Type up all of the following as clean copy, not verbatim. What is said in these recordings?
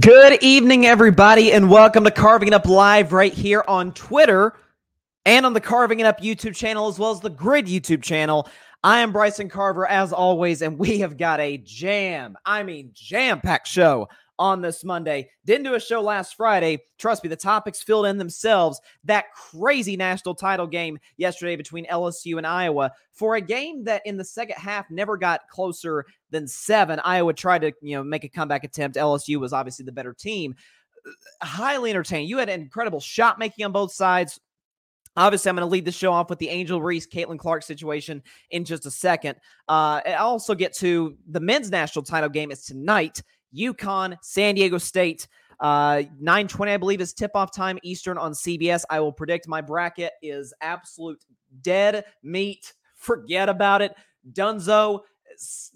Good evening, everybody, and welcome to Carving It Up Live right here on Twitter and on the Carving It Up YouTube channel, as well as the Grid YouTube channel. I am Bryson Carver, as always, and we have got a jam-packed show on this Monday. Didn't do a show last Friday. Trust me, the topics filled in themselves. That crazy national title game yesterday between LSU and Iowa, for a game that in the second half never got closer than 7. Iowa tried to, make a comeback attempt. LSU was obviously the better team. Highly entertaining. You had incredible shot making on both sides. Obviously, I'm going to lead the show off with the Angel Reese, Caitlin Clark situation in just a second. I also get to the men's national title game. It's tonight. UConn, San Diego State, 9:20, I believe, is tip-off time Eastern on CBS. I will predict my bracket is absolute dead meat. Forget about it. Dunzo.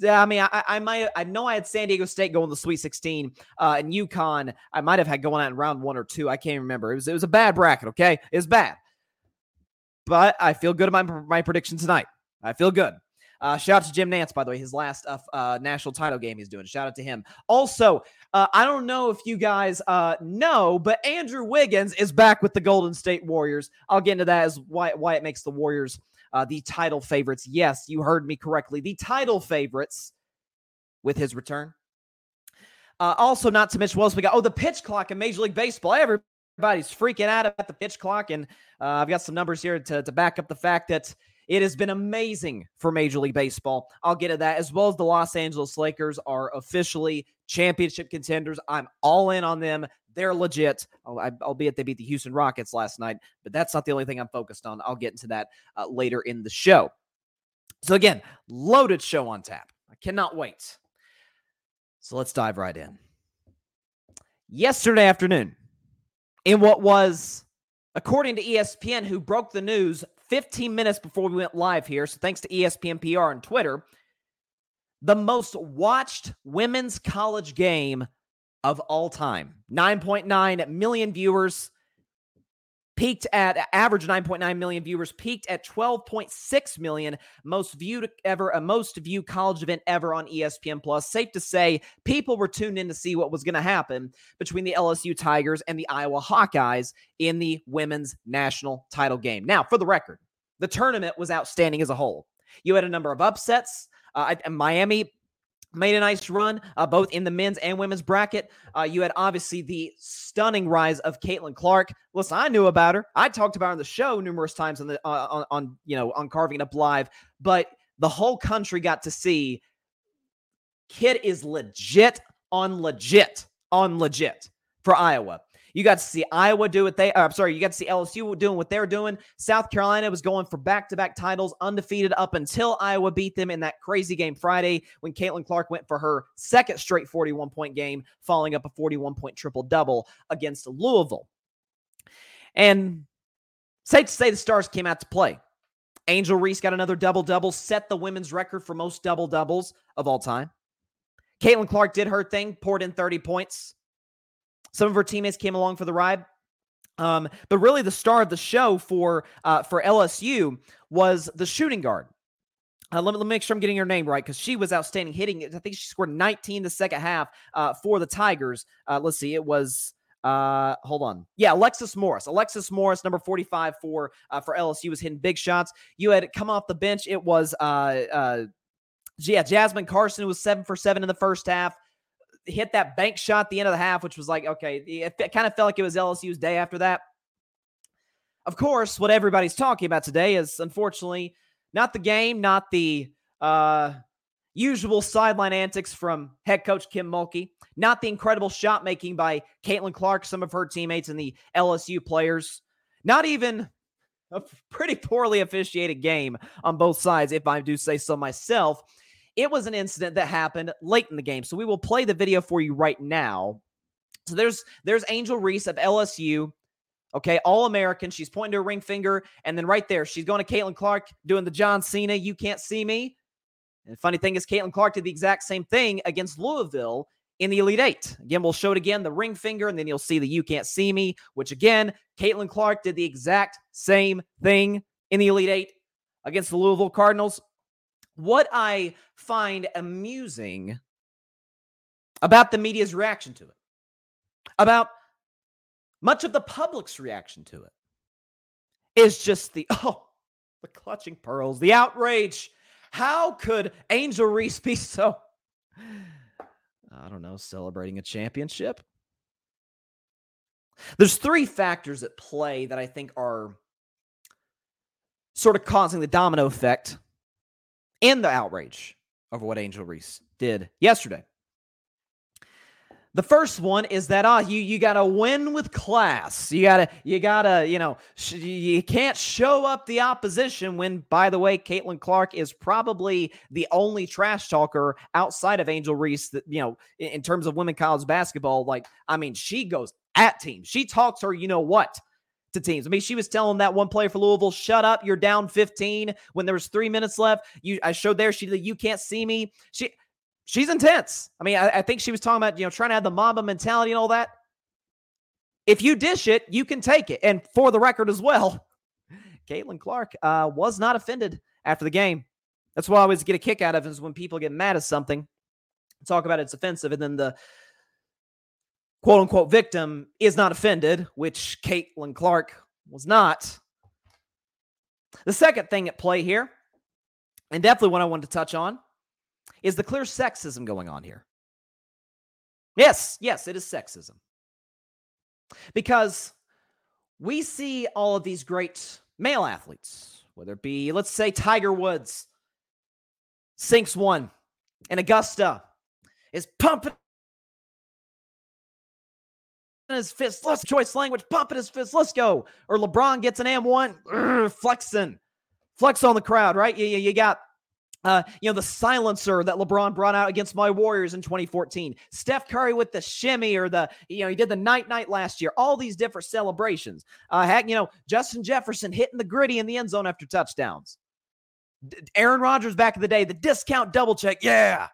I mean, I know I had San Diego State going to the Sweet 16, and UConn I might have had going out in round 1 or 2. I can't remember. It was a bad bracket, okay? It was bad. But I feel good about my prediction tonight. I feel good. Shout out to Jim Nantz, by the way, his last national title game he's doing. Shout out to him. Also, I don't know if you guys know, but Andrew Wiggins is back with the Golden State Warriors. I'll get into that as why it makes the Warriors the title favorites. Yes, you heard me correctly. The title favorites with his return. Also, not to mention, what else we got? Oh, the pitch clock in Major League Baseball. Everybody's freaking out about the pitch clock, and I've got some numbers here to back up the fact that it has been amazing for Major League Baseball. I'll get to that, as well as the Los Angeles Lakers are officially championship contenders. I'm all in on them. They're legit, albeit they beat the Houston Rockets last night, but that's not the only thing I'm focused on. I'll get into that later in the show. So again, loaded show on tap. I cannot wait. So let's dive right in. Yesterday afternoon, in what was, according to ESPN, who broke the news 15 minutes before we went live here, so thanks to ESPN PR and Twitter, the most watched women's college game of all time. 9.9 million viewers peaked at, average 9.9 million viewers peaked at 12.6 million. Most viewed college event ever on ESPN+. Safe to say, people were tuned in to see what was going to happen between the LSU Tigers and the Iowa Hawkeyes in the women's national title game. Now, for the record, the tournament was outstanding as a whole. You had a number of upsets. Miami made a nice run, both in the men's and women's bracket. You had, obviously, the stunning rise of Caitlin Clark. Listen, I knew about her. I talked about her on the show numerous times on Carving It Up Live. But the whole country got to see kid is legit for Iowa. You got to see Iowa do what you got to see LSU doing what they're doing. South Carolina was going for back-to-back titles, undefeated up until Iowa beat them in that crazy game Friday when Caitlin Clark went for her second straight 41-point game, following up a 41-point triple-double against Louisville. And safe to say the Stars came out to play. Angel Reese got another double-double, set the women's record for most double-doubles of all time. Caitlin Clark did her thing, poured in 30 points. Some of her teammates came along for the ride. But really the star of the show for LSU was the shooting guard. Let me make sure I'm getting her name right, because she was outstanding hitting. I think she scored 19 the second half for the Tigers. Let's see. It was... Yeah, Alexis Morris. Alexis Morris, number 45 for LSU, was hitting big shots. You had come off the bench. It was Jasmine Carson, who was 7 for 7 in the first half. Hit that bank shot at the end of the half, which was like, okay, it kind of felt like it was LSU's day after that. Of course, what everybody's talking about today is, unfortunately, not the game, not the usual sideline antics from head coach Kim Mulkey, not the incredible shot making by Caitlin Clark, some of her teammates, and the LSU players, not even a pretty poorly officiated game on both sides, if I do say so myself. It was an incident that happened late in the game, so we will play the video for you right now. So there's Angel Reese of LSU, okay, All-American. She's pointing to her ring finger, and then right there, she's going to Caitlin Clark doing the John Cena, you can't see me. And the funny thing is, Caitlin Clark did the exact same thing against Louisville in the Elite Eight. Again, we'll show it again, the ring finger, and then you'll see the you can't see me, which again, Caitlin Clark did the exact same thing in the Elite Eight against the Louisville Cardinals. What I find amusing about the media's reaction to it, about much of the public's reaction to it, is just the clutching pearls, the outrage. How could Angel Reese be so, celebrating a championship? There's three factors at play that I think are sort of causing the domino effect and the outrage over what Angel Reese did yesterday. The first one is that you gotta win with class. You can't show up the opposition when, by the way, Caitlin Clark is probably the only trash talker outside of Angel Reese that, in terms of women college basketball. She goes at teams. She talks her to teams. She was telling that one player for Louisville, shut up, you're down 15 when there was 3 minutes left. I showed there, she did, you can't see me. She's intense. I think she was talking about, trying to have the Mamba mentality and all that. If you dish it, you can take it. And for the record as well, Caitlin Clark was not offended after the game. That's what I always get a kick out of, is when people get mad at something, talk about it's offensive, and then the quote-unquote victim is not offended, which Caitlin Clark was not. The second thing at play here, and definitely one I wanted to touch on, is the clear sexism going on here. Yes, it is sexism. Because we see all of these great male athletes, whether it be, let's say, Tiger Woods, sinks one in Augusta, is pumping his fist, let's choice language, pumping his fist, let's go. Or LeBron gets an M1, flex on the crowd, right? You got the silencer that LeBron brought out against my Warriors in 2014. Steph Curry with the shimmy, or he did the night last year. All these different celebrations. Justin Jefferson hitting the gritty in the end zone after touchdowns. Aaron Rodgers back in the day, the discount double check. Yeah.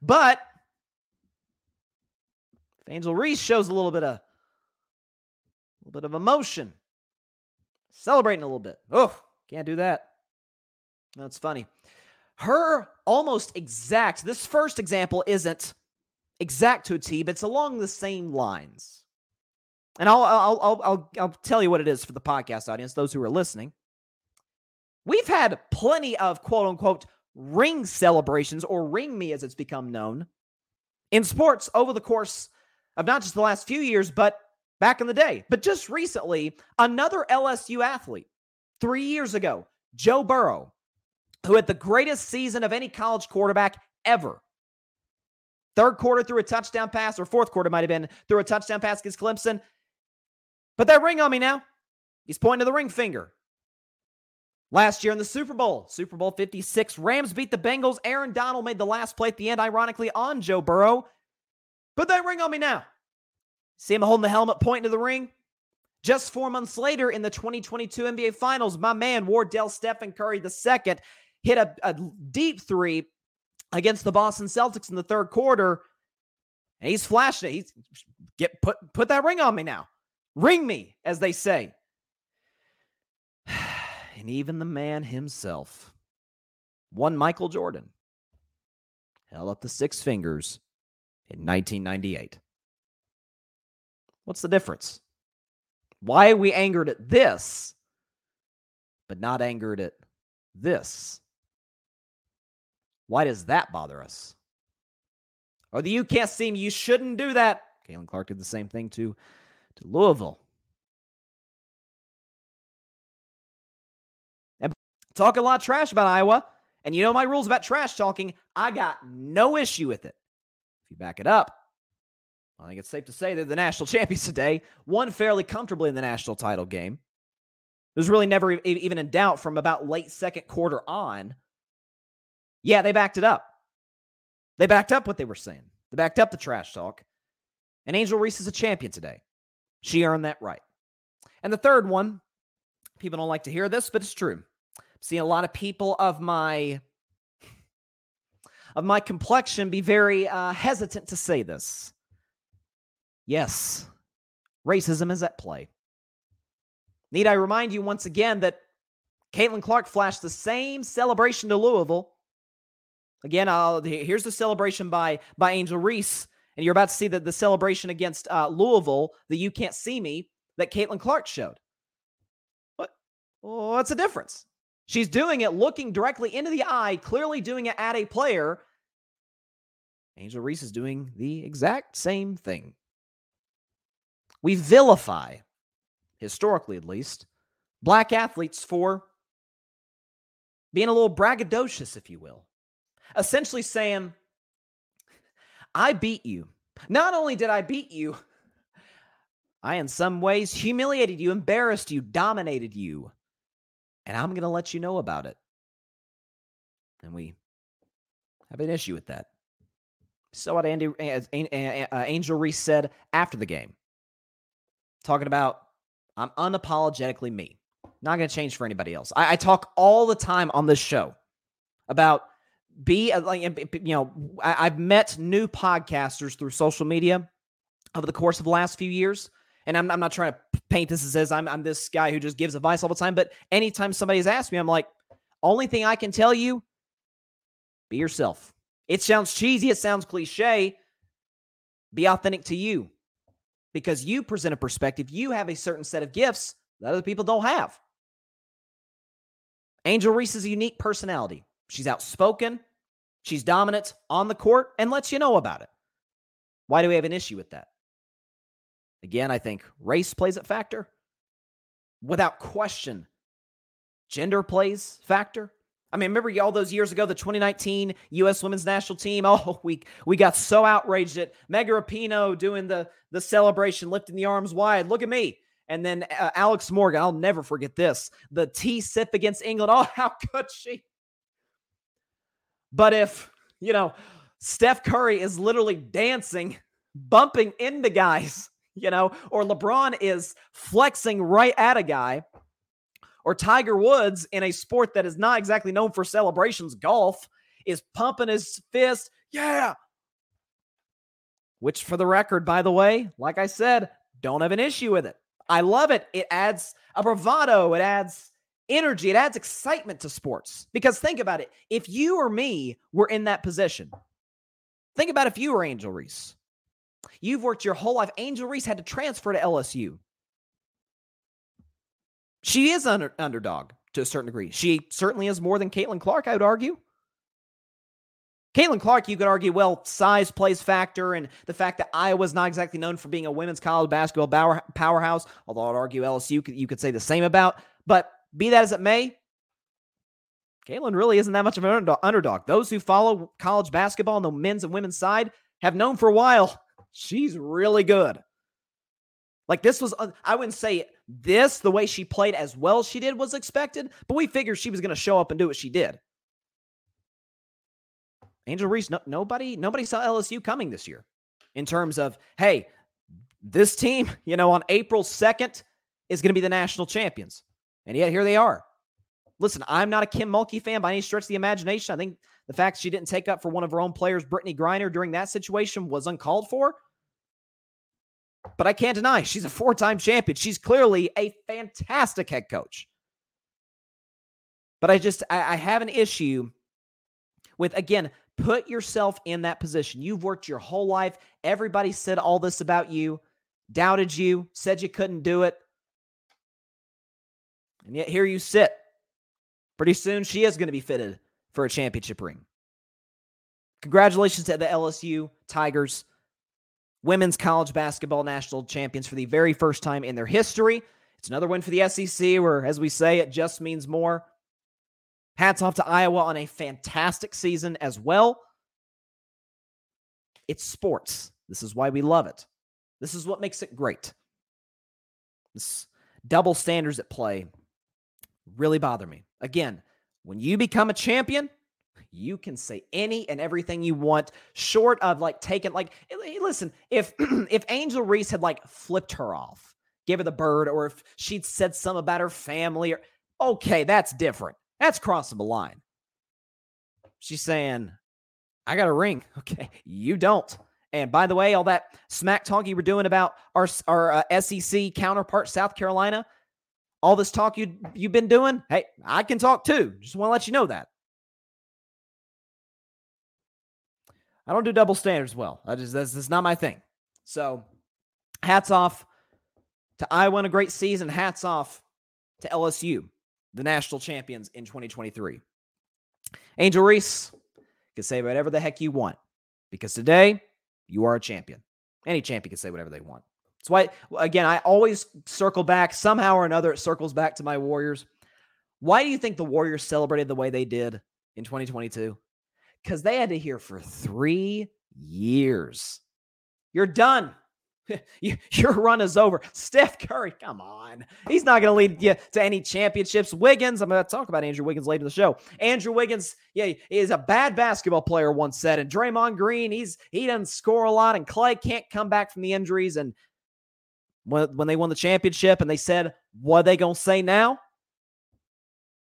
But Angel Reese shows a little bit of emotion, celebrating a little bit. Oh, can't do that. That's funny. Her almost exact, this first example isn't exact to a T, but it's along the same lines. And I'll tell you what it is for the podcast audience, those who are listening. We've had plenty of quote unquote ring celebrations, or ring me as it's become known, in sports over the course of not just the last few years, but back in the day. But just recently, another LSU athlete, 3 years ago, Joe Burrow, who had the greatest season of any college quarterback ever. Third quarter threw a touchdown pass, or fourth quarter might have been, threw a touchdown pass against Clemson. Put that ring on me now. He's pointing to the ring finger. Last year in the Super Bowl 56, Rams beat the Bengals. Aaron Donald made the last play at the end, ironically, on Joe Burrow. Put that ring on me now. See him holding the helmet, pointing to the ring. Just 4 months later in the 2022 NBA Finals, my man Wardell Stephen Curry II hit a deep three against the Boston Celtics in the third quarter. And he's flashed it. He's put that ring on me now. Ring me, as they say. And even the man himself, one Michael Jordan, held up the six fingers in 1998. What's the difference? Why are we angered at this, but not angered at this? Why does that bother us? Or the you can't see me, you shouldn't do that. Caitlin Clark did the same thing to Louisville. And talk a lot of trash about Iowa. And you know my rules about trash talking. I got no issue with it. If you back it up, I think it's safe to say they're the national champions today. Won fairly comfortably in the national title game. There's really never even a doubt from about late second quarter on. Yeah, they backed it up. They backed up what they were saying. They backed up the trash talk. And Angel Reese is a champion today. She earned that right. And the third one, people don't like to hear this, but it's true. I'm seeing a lot of people of my complexion be very hesitant to say this. Yes, racism is at play. Need I remind you once again that Caitlin Clark flashed the same celebration to Louisville. Again, here's the celebration by Angel Reese, and you're about to see the celebration against Louisville, the You Can't See Me, that Caitlin Clark showed. What's the difference? She's doing it looking directly into the eye, clearly doing it at a player. Angel Reese is doing the exact same thing. We vilify, historically at least, black athletes for being a little braggadocious, if you will. Essentially saying, I beat you. Not only did I beat you, I in some ways humiliated you, embarrassed you, dominated you. And I'm going to let you know about it. And we have an issue with that. So what Angel Reese said after the game. Talking about, I'm unapologetically me. Not going to change for anybody else. I talk all the time on this show about... I've met new podcasters through social media over the course of the last few years, and I'm not trying to paint this as I'm this guy who just gives advice all the time, but anytime somebody's asked me, I'm like, only thing I can tell you, be yourself. It sounds cheesy, it sounds cliche, be authentic to you, because you present a perspective, you have a certain set of gifts that other people don't have. Angel Reese's a unique personality. She's outspoken, she's dominant on the court, and lets you know about it. Why do we have an issue with that? Again, I think race plays a factor. Without question, gender plays factor. I mean, remember all those years ago, the 2019 U.S. Women's National Team? Oh, we got so outraged at Megan Rapinoe doing the celebration, lifting the arms wide. Look at me. And then Alex Morgan, I'll never forget this. The T-sip against England. Oh, how could she? But if, Steph Curry is literally dancing, bumping into guys, or LeBron is flexing right at a guy, or Tiger Woods in a sport that is not exactly known for celebrations, golf, is pumping his fist, yeah! Which, for the record, by the way, like I said, don't have an issue with it. I love it. It adds a bravado. It adds... energy, it adds excitement to sports. Because think about it. If you or me were in that position, think about if you were Angel Reese. You've worked your whole life. Angel Reese had to transfer to LSU. She is an underdog to a certain degree. She certainly is more than Caitlin Clark, I would argue. Caitlin Clark, you could argue, well, size plays factor, and the fact that Iowa's not exactly known for being a women's college basketball powerhouse, although I'd argue LSU, you could say the same about, but be that as it may, Caitlin really isn't that much of an underdog. Those who follow college basketball on the men's and women's side have known for a while she's really good. Like this was, I wouldn't say this, the way she played as well as she did was expected, but we figured she was going to show up and do what she did. Angel Reese, nobody saw LSU coming this year in terms of, hey, this team, on April 2nd is going to be the national champions. And yet, here they are. Listen, I'm not a Kim Mulkey fan by any stretch of the imagination. I think the fact she didn't take up for one of her own players, Brittany Griner, during that situation was uncalled for. But I can't deny she's a four-time champion. She's clearly a fantastic head coach. But I have an issue with, again, put yourself in that position. You've worked your whole life. Everybody said all this about you, doubted you, said you couldn't do it. And yet here you sit. Pretty soon she is going to be fitted for a championship ring. Congratulations to the LSU Tigers, women's college basketball national champions for the very first time in their history. It's another win for the SEC where, as we say, it just means more. Hats off to Iowa on a fantastic season as well. It's sports. This is why we love it. This is what makes it great. This double standards at play really bother me. Again, when you become a champion, you can say any and everything you want short of listen, if Angel Reese had flipped her off, give her the bird, or if she'd said something about her family, or okay, that's different. That's crossing the line. She's saying, I got a ring. Okay, you don't. And by the way, all that smack talk you were doing about our SEC counterpart, South Carolina, all this talk you've been doing, hey, I can talk too. Just want to let you know that. I don't do double standards well. That's not my thing. So hats off to Iowa, a great season. Hats off to LSU, the national champions in 2023. Angel Reese, you can say whatever the heck you want because today you are a champion. Any champion can say whatever they want. That's why, again, I always circle back. Somehow or another, it circles back to my Warriors. Why do you think the Warriors celebrated the way they did in 2022? Because they had to hear for 3 years. You're done. Your run is over. Steph Curry, come on. He's not going to lead you to any championships. Wiggins, I'm going to talk about Andrew Wiggins later in the show. Andrew Wiggins, yeah, is a bad basketball player, one said. And Draymond Green, he doesn't score a lot. And Clay can't come back from the injuries. And when they won the championship and they said, what are they going to say now?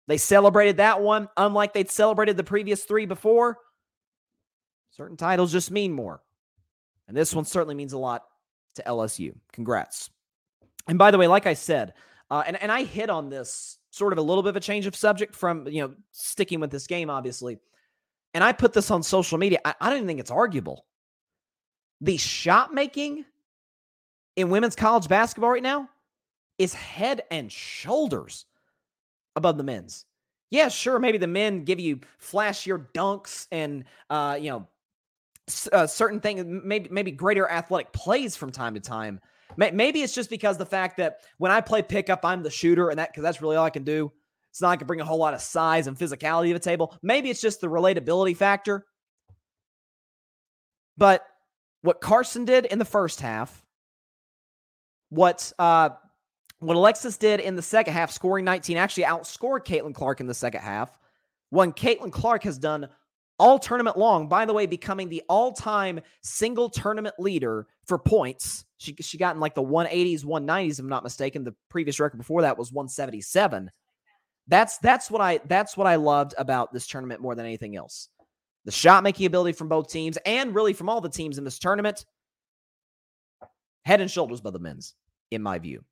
They celebrated that one unlike they'd celebrated the previous three before. Certain titles just mean more. And this one certainly means a lot to LSU. Congrats. And by the way, like I said, and I hit on this sort of a little bit of a change of subject from, sticking with this game, obviously. And I put this on social media. I don't even think it's arguable. The shot making in women's college basketball right now is head and shoulders above the men's. Yeah, sure. Maybe the men give you flashier dunks and, certain things, maybe greater athletic plays from time to time. Maybe it's just because the fact that when I play pickup, I'm the shooter, and because that's really all I can do. It's not like I can bring a whole lot of size and physicality to the table. Maybe it's just the relatability factor. But what Carson did in the first half, what Alexis did in the second half, scoring 19, actually outscored Caitlin Clark in the second half. When Caitlin Clark has done all tournament long, by the way, becoming the all-time single tournament leader for points. She got in the 180s, 190s, if I'm not mistaken. The previous record before that was 177. That's what I loved about this tournament more than anything else. The shot-making ability from both teams and really from all the teams in this tournament. Head and shoulders by the men's, in my view.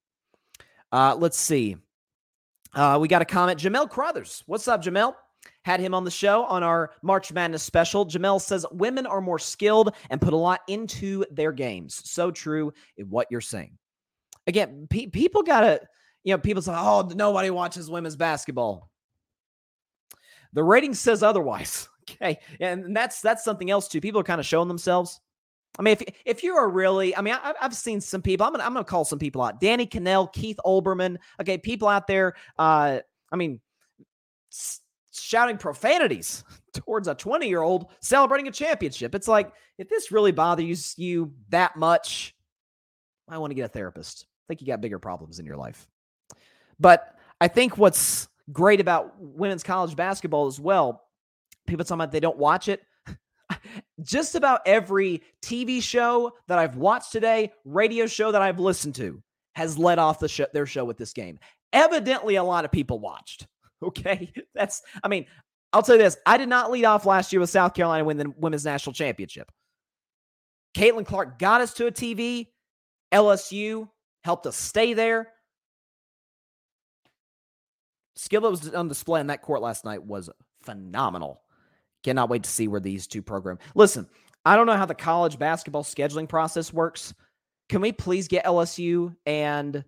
Let's see. We got a comment. Jamel Crothers. What's up, Jamel? Had him on the show on our March Madness special. Jamel says women are more skilled and put a lot into their games. So true in what you're saying. Again, people got to, people say, oh, nobody watches women's basketball. The rating says otherwise. Okay. And that's something else too. People are kind of showing themselves. I mean, if you are really, I've seen some people, I'm going to call some people out. Danny Cannell, Keith Olbermann. Okay. People out there, shouting profanities towards a 20-year-old celebrating a championship. It's like, if this really bothers you that much, I want to get a therapist. I think you got bigger problems in your life. But I think what's great about women's college basketball as well, people talking about they don't watch it. Just about every TV show that I've watched today, radio show that I've listened to, has led off their show with this game. Evidently, a lot of people watched. Okay. That's, I mean, I'll tell you this. I did not lead off last year with South Carolina winning the women's national championship. Caitlin Clark got us to a TV. LSU helped us stay there. Skill that was on display in that court last night was phenomenal. Cannot wait to see where these two programs. Listen, I don't know how the college basketball scheduling process works. Can we please get LSU and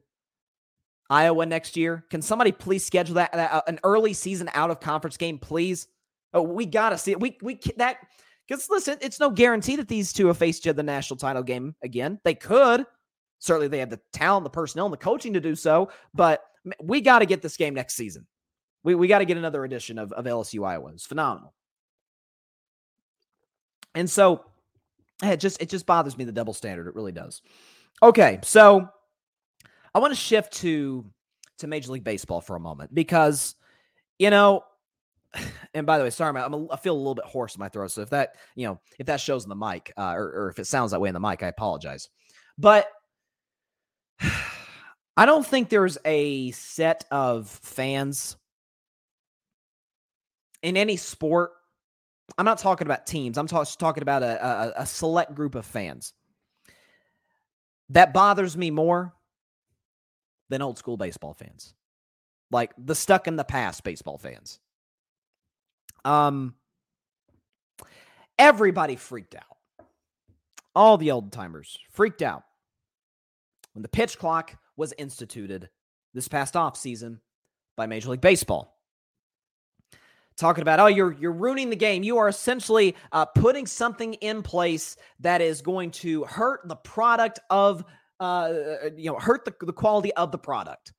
Iowa next year? Can somebody please schedule that an early season out of conference game, please? Oh, we gotta see it. We that because listen, it's no guarantee that these two have faced each other in the national title game again. They could. Certainly, they have the talent, the personnel, and the coaching to do so. But we got to get this game next season. We got to get another edition of LSU Iowa. It's phenomenal. And so it just bothers me, the double standard. It really does. Okay, so I want to shift to Major League Baseball for a moment because, you know, and by the way, sorry, I feel a little bit hoarse in my throat. So if that, you know, if that shows in the mic or if it sounds that way in the mic, I apologize. But I don't think there's a set of fans in any sport. I'm not talking about teams. I'm talking about a select group of fans. That bothers me more than old school baseball fans. Like the stuck in the past baseball fans. Everybody freaked out. All the old timers freaked out when the pitch clock was instituted this past offseason by Major League Baseball. Talking about, oh, you're ruining the game. You are essentially putting something in place that is going to hurt the product of, hurt the quality of the product.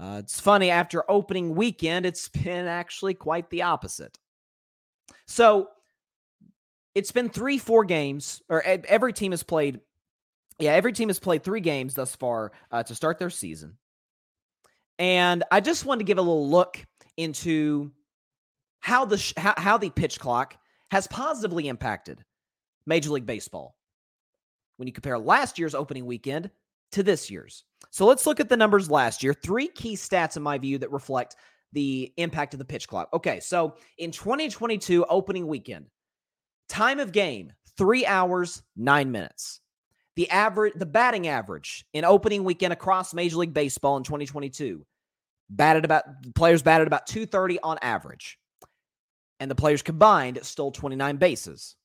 It's funny, after opening weekend, it's been actually quite the opposite. So it's been 3-4 games, or every team has played. Yeah, every team has played 3 games thus far to start their season. And I just wanted to give a little look into how the pitch clock has positively impacted Major League Baseball when you compare last year's opening weekend to this year's. So let's look at the numbers last year. 3 key stats, in my view, that reflect the impact of the pitch clock. Okay, so in 2022 opening weekend, time of game, 3 hours, 9 minutes. The batting average in opening weekend across Major League Baseball in 2022, players batted about 230 on average, and the players combined stole 29 bases.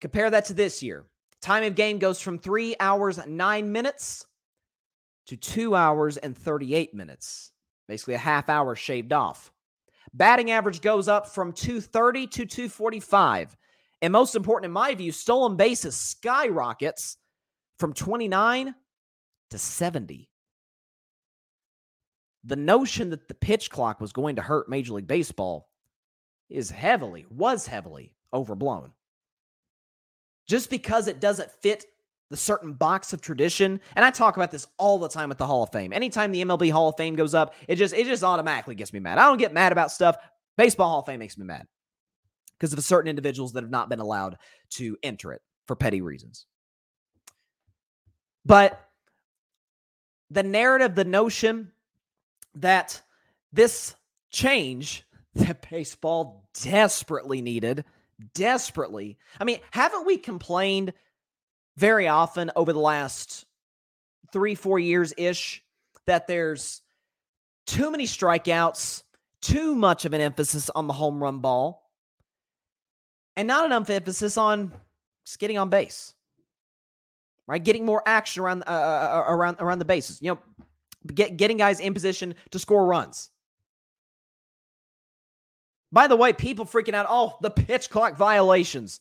Compare that to this year. Time of game goes from 3 hours, 9 minutes to 2 hours and 38 minutes, basically a half hour shaved off. Batting average goes up from 230 to 245. And most important, in my view, stolen bases skyrockets from 29 to 70. The notion that the pitch clock was going to hurt Major League Baseball was heavily overblown. Just because it doesn't fit the certain box of tradition, and I talk about this all the time at the Hall of Fame. Anytime the MLB Hall of Fame goes up, it just automatically gets me mad. I don't get mad about stuff. Baseball Hall of Fame makes me mad, because of certain individuals that have not been allowed to enter it for petty reasons. But the narrative, the notion that this change that baseball desperately needed, I mean, haven't we complained very often over the last 3-4 years-ish that there's too many strikeouts, too much of an emphasis on the home run ball, and not enough emphasis on just getting on base, right? Getting more action around the bases. You know, getting guys in position to score runs. By the way, people freaking out, oh, the pitch clock violations.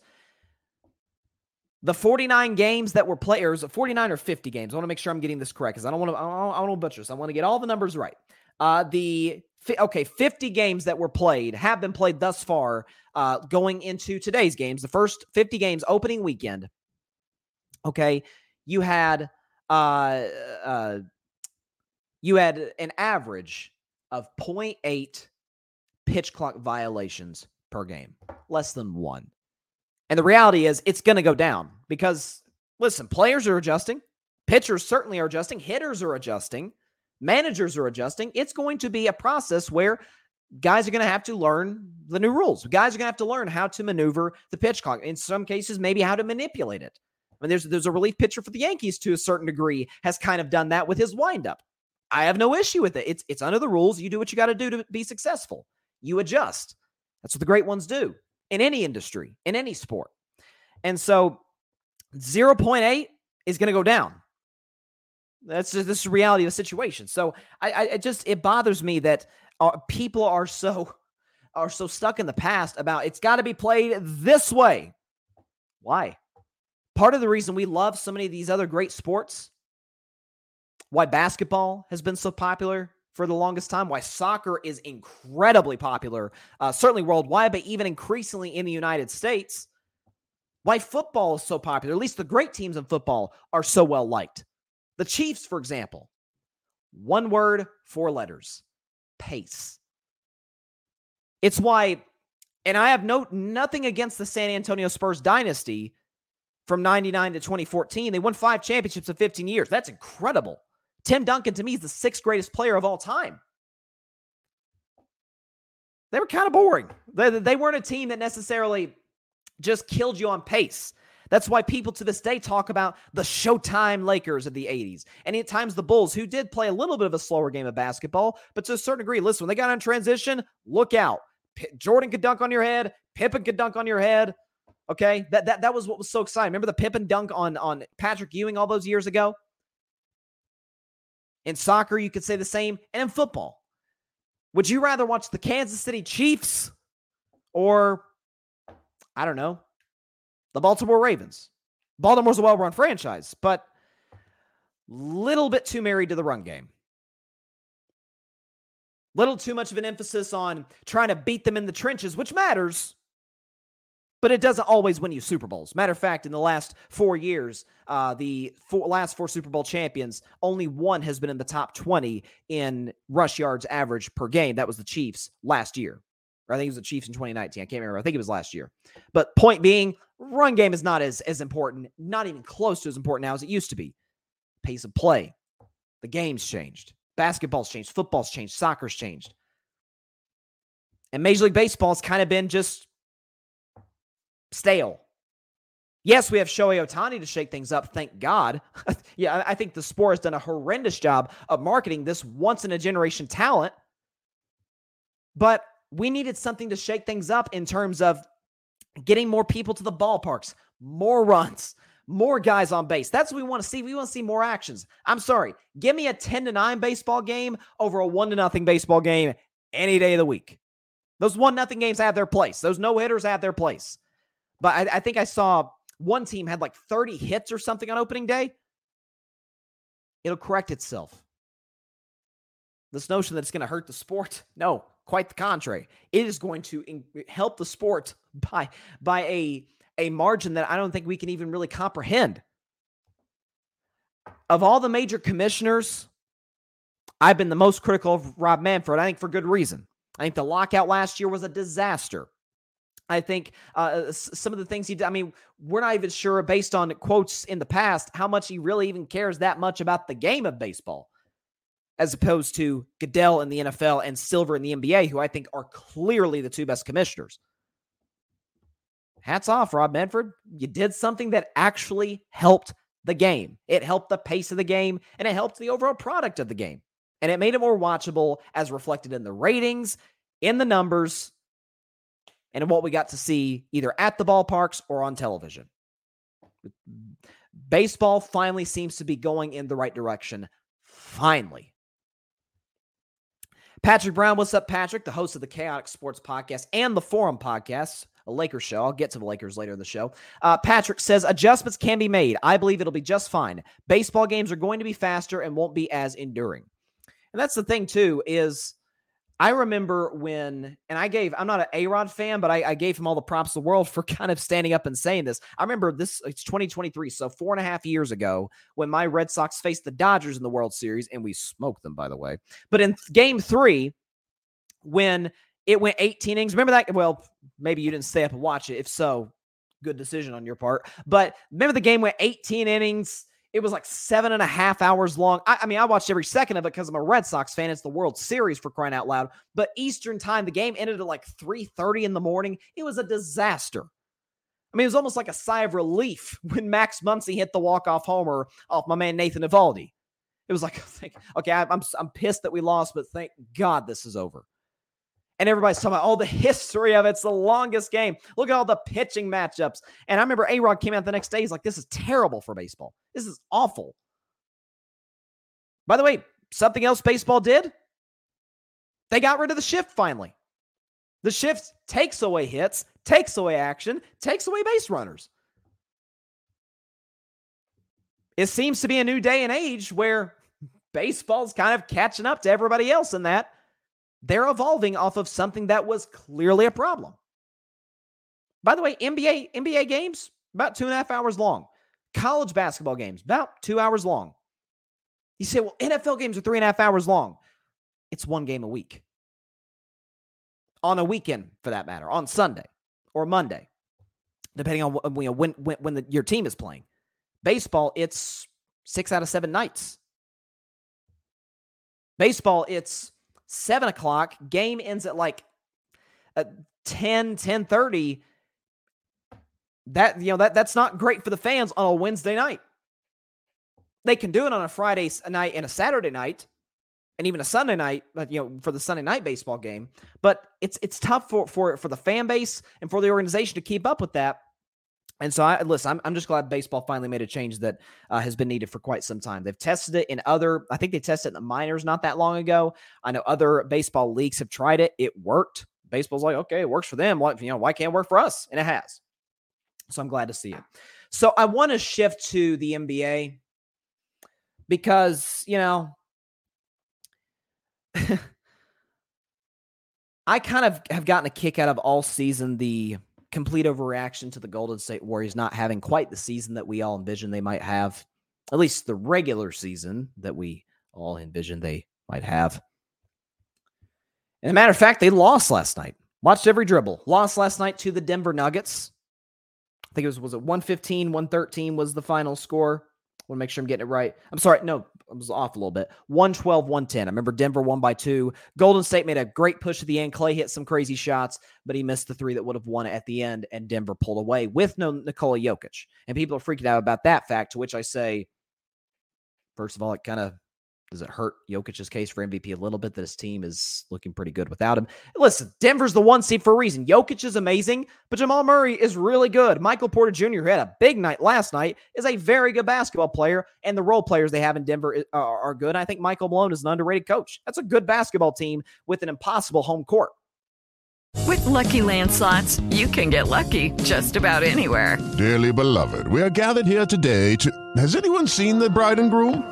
The 49 games that were players, 49 or 50 games. I want to make sure I'm getting this correct because I don't want to butcher this. I want to get all the numbers right. 50 games that were played, have been played thus far, going into today's games, the first 50 games opening weekend. Okay. You had an average of 0.8 pitch clock violations per game, less than one. And the reality is it's going to go down because, listen, players are adjusting. Pitchers certainly are adjusting. Hitters are adjusting. Managers are adjusting. It's going to be a process where guys are going to have to learn the new rules. Guys are going to have to learn how to maneuver the pitch clock. In some cases, maybe how to manipulate it. I mean, there's a relief pitcher for the Yankees to a certain degree has kind of done that with his windup. I have no issue with it. It's under the rules. You do what you got to do to be successful. You adjust. That's what the great ones do in any industry, in any sport. And so 0.8 is going to go down. That's just, this is the reality of the situation. So it bothers me that people are so stuck in the past about it's got to be played this way. Why? Part of the reason we love so many of these other great sports, why basketball has been so popular for the longest time, why soccer is incredibly popular, certainly worldwide, but even increasingly in the United States, why football is so popular, at least the great teams in football are so well liked. The Chiefs, for example, one word, four letters, pace. It's why, and I have nothing against the San Antonio Spurs dynasty. From 99 to 2014, they won 5 championships in 15 years. That's incredible. Tim Duncan, to me, is the 6th greatest player of all time. They were kind of boring. They weren't a team that necessarily just killed you on pace. That's why people to this day talk about the Showtime Lakers of the 80s. And at times the Bulls, who did play a little bit of a slower game of basketball, but to a certain degree, listen, when they got on transition, look out. Jordan could dunk on your head. Pippen could dunk on your head. Okay, that was what was so exciting. Remember the Pippen dunk on Patrick Ewing all those years ago? In soccer, you could say the same. And in football, would you rather watch the Kansas City Chiefs or, I don't know, the Baltimore Ravens? Baltimore's a well-run franchise, but a little bit too married to the run game. Little too much of an emphasis on trying to beat them in the trenches, which matters. But it doesn't always win you Super Bowls. Matter of fact, in the last 4 years, last 4 Super Bowl champions, only one has been in the top 20 in rush yards average per game. That was the Chiefs last year. Or I think it was the Chiefs in 2019. I can't remember. I think it was last year. But point being, run game is not as important, not even close to as important now as it used to be. Pace of play. The game's changed. Basketball's changed. Football's changed. Soccer's changed. And Major League Baseball's kind of been just stale. Yes, we have Shohei Ohtani to shake things up, thank God. Yeah, I think the sport has done a horrendous job of marketing this once-in-a-generation talent. But we needed something to shake things up in terms of getting more people to the ballparks, more runs, more guys on base. That's what we want to see. We want to see more actions. I'm sorry. Give me a 10-9 baseball game over a 1-0 baseball game any day of the week. Those 1-0 games have their place. Those no-hitters have their place. But I think I saw one team had like 30 hits or something on opening day. It'll correct itself. This notion that it's going to hurt the sport, no, quite the contrary. It is going to help the sport by a margin that I don't think we can even really comprehend. Of all the major commissioners, I've been the most critical of Rob Manfred, I think for good reason. I think the lockout last year was a disaster. I think some of the things he did, I mean, we're not even sure based on quotes in the past how much he really even cares that much about the game of baseball as opposed to Goodell in the NFL and Silver in the NBA, who I think are clearly the 2 best commissioners. Hats off, Rob Manfred. You did something that actually helped the game. It helped the pace of the game, and it helped the overall product of the game. And it made it more watchable as reflected in the ratings, in the numbers, and what we got to see either at the ballparks or on television. Baseball finally seems to be going in the right direction. Finally. Patrick Brown, what's up, Patrick? The host of the Chaotic Sports Podcast and the Forum Podcast, a Lakers show. I'll get to the Lakers later in the show. Patrick says, adjustments can be made. I believe it'll be just fine. Baseball games are going to be faster and won't be as enduring. And that's the thing, too, is I remember when, and I'm not an A-Rod fan, but I gave him all the props in the world for kind of standing up and saying this. I remember this, it's 2023, so 4.5 years ago when my Red Sox faced the Dodgers in the World Series, and we smoked them, by the way. But in game 3, when it went 18 innings, remember that? Well, maybe you didn't stay up and watch it. If so, good decision on your part. But remember the game went 18 innings. It was like 7.5 hours long. I mean, I watched every second of it because I'm a Red Sox fan. It's the World Series, for crying out loud. But Eastern time, the game ended at like 3:30 in the morning. It was a disaster. I mean, it was almost like a sigh of relief when Max Muncy hit the walk-off homer off my man Nathan Eovaldi. It was like, okay, I'm pissed that we lost, but thank God this is over. And everybody's talking about, oh, the history of it. It's the longest game. Look at all the pitching matchups. And I remember A-Rod came out the next day. He's like, this is terrible for baseball. This is awful. By the way, something else baseball did? They got rid of the shift finally. The shift takes away hits, takes away action, takes away base runners. It seems to be a new day and age where baseball's kind of catching up to everybody else in that. They're evolving off of something that was clearly a problem. By the way, NBA games, about 2.5 hours long. College basketball games, about 2 hours long. You say, well, NFL games are 3.5 hours long. It's one game a week. On a weekend, for that matter, on Sunday or Monday, depending on when your team is playing. Baseball, it's 6 out of 7 nights. Baseball, it's 7 o'clock, game ends at like 10:30. That's not great for the fans on a Wednesday night. They can do it on a Friday night and a Saturday night and even a Sunday night, for the Sunday night baseball game. But it's tough for the fan base and for the organization to keep up with that. And so, I'm just glad baseball finally made a change that has been needed for quite some time. They've tested it in other, I think they tested it in the minors not that long ago. I know other baseball leagues have tried it. It worked. Baseball's like, okay, it works for them. Why can't it work for us? And it has. So I'm glad to see it. So I want to shift to the NBA because, I kind of have gotten a kick out of all season, the complete overreaction to the Golden State Warriors not having quite the season that we all envisioned they might have, at least the regular season that we all envisioned they might have. And a matter of fact, they lost last night. Watched every dribble. Lost last night to the Denver Nuggets. I think it was it 115, 113 was the final score. I want to make sure I'm getting it right. I'm sorry. No, I was off a little bit. 112, 110. I remember Denver won by 2. Golden State made a great push at the end. Clay hit some crazy shots, but he missed the 3 that would have won at the end, and Denver pulled away with no Nikola Jokic. And people are freaking out about that fact, to which I say, first of all, does it hurt Jokic's case for MVP a little bit that his team is looking pretty good without him? Listen, Denver's the 1 seed for a reason. Jokic is amazing, but Jamal Murray is really good. Michael Porter Jr., who had a big night last night, is a very good basketball player, and the role players they have in Denver are good. I think Michael Malone is an underrated coach. That's a good basketball team with an impossible home court. With Lucky Land Slots, you can get lucky just about anywhere. Dearly beloved, we are gathered here today to... Has anyone seen the bride and groom?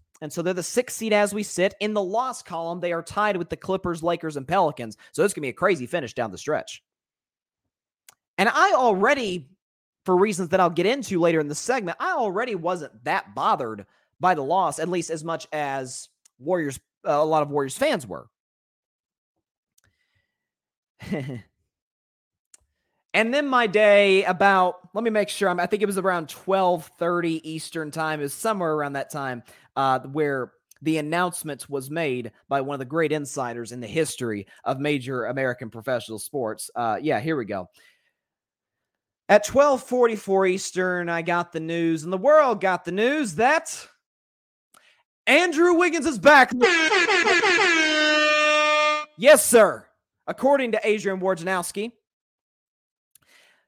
And so they're the 6th seed as we sit. In the loss column, they are tied with the Clippers, Lakers, and Pelicans. So it's going to be a crazy finish down the stretch. And I already, for reasons that I'll get into later in the segment, I already wasn't that bothered by the loss, at least as much as Warriors, a lot of Warriors fans were. And then my day about, let me make sure, I think it was around 12:30 Eastern time. It was somewhere around that time where the announcement was made by one of the great insiders in the history of major American professional sports. Here we go. At 12:44 Eastern, I got the news, and the world got the news that Andrew Wiggins is back. Yes, sir. According to Adrian Wojnarowski,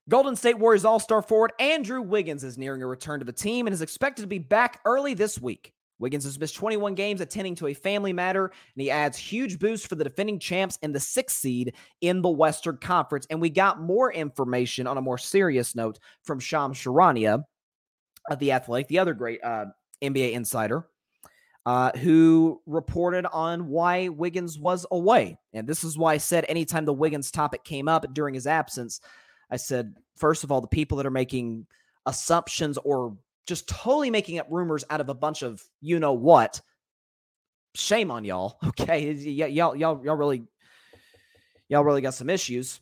Golden State Warriors all-star forward Andrew Wiggins is nearing a return to the team and is expected to be back early this week. Wiggins has missed 21 games attending to a family matter, and he adds huge boost for the defending champs and the 6th seed in the Western Conference. And we got more information on a more serious note from Shams Charania of The Athletic, the other great NBA insider, who reported on why Wiggins was away. And this is why I said anytime the Wiggins topic came up during his absence, I said, first of all, the people that are making assumptions or just totally making up rumors out of a bunch of you-know-what, shame on y'all, okay? Y'all really got some issues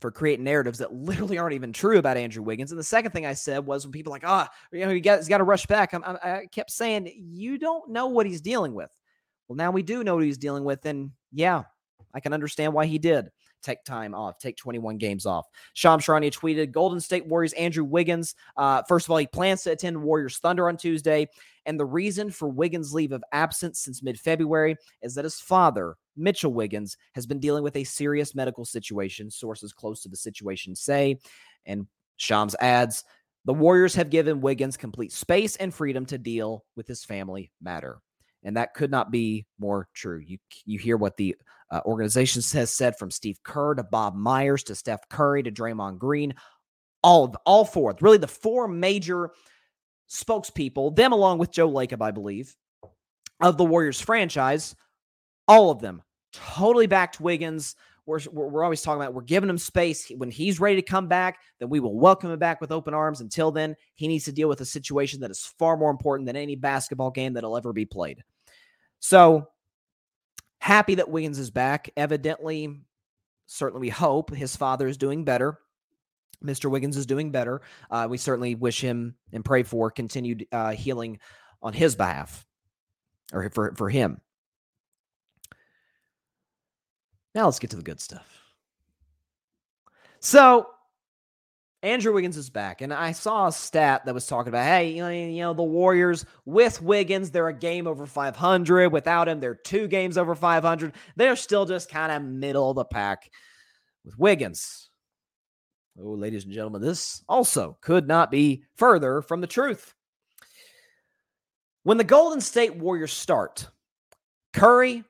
for creating narratives that literally aren't even true about Andrew Wiggins. And the second thing I said was when people are like, he's got to rush back. I kept saying, you don't know what he's dealing with. Well, now we do know what he's dealing with. And yeah, I can understand why he did take time off, take 21 games off. Sham Sharania tweeted, Golden State Warriors, Andrew Wiggins. First of all, he plans to attend Warriors Thunder on Tuesday. And the reason for Wiggins' leave of absence since mid-February is that his father, Mitchell Wiggins, has been dealing with a serious medical situation, sources close to the situation say. And Shams adds, the Warriors have given Wiggins complete space and freedom to deal with his family matter. And that could not be more true. You hear what the organization has said, from Steve Kerr to Bob Myers to Steph Curry to Draymond Green, all four, really the four major spokespeople, them along with Joe Lacob, I believe, of the Warriors franchise. All of them totally backed Wiggins. We're always talking about, we're giving him space. When he's ready to come back, then we will welcome him back with open arms. Until then, he needs to deal with a situation that is far more important than any basketball game that'll ever be played. So happy that Wiggins is back. Evidently, certainly we hope his father is doing better. Mr. Wiggins is doing better. We certainly wish him and pray for continued healing on his behalf, or for him. Now let's get to the good stuff. So Andrew Wiggins is back, and I saw a stat that was talking about, hey, the Warriors with Wiggins, they're a game over 500. Without him, they're two games over 500. They're still just kind of middle of the pack with Wiggins. Oh, ladies and gentlemen, this also could not be further from the truth. When the Golden State Warriors start, Curry,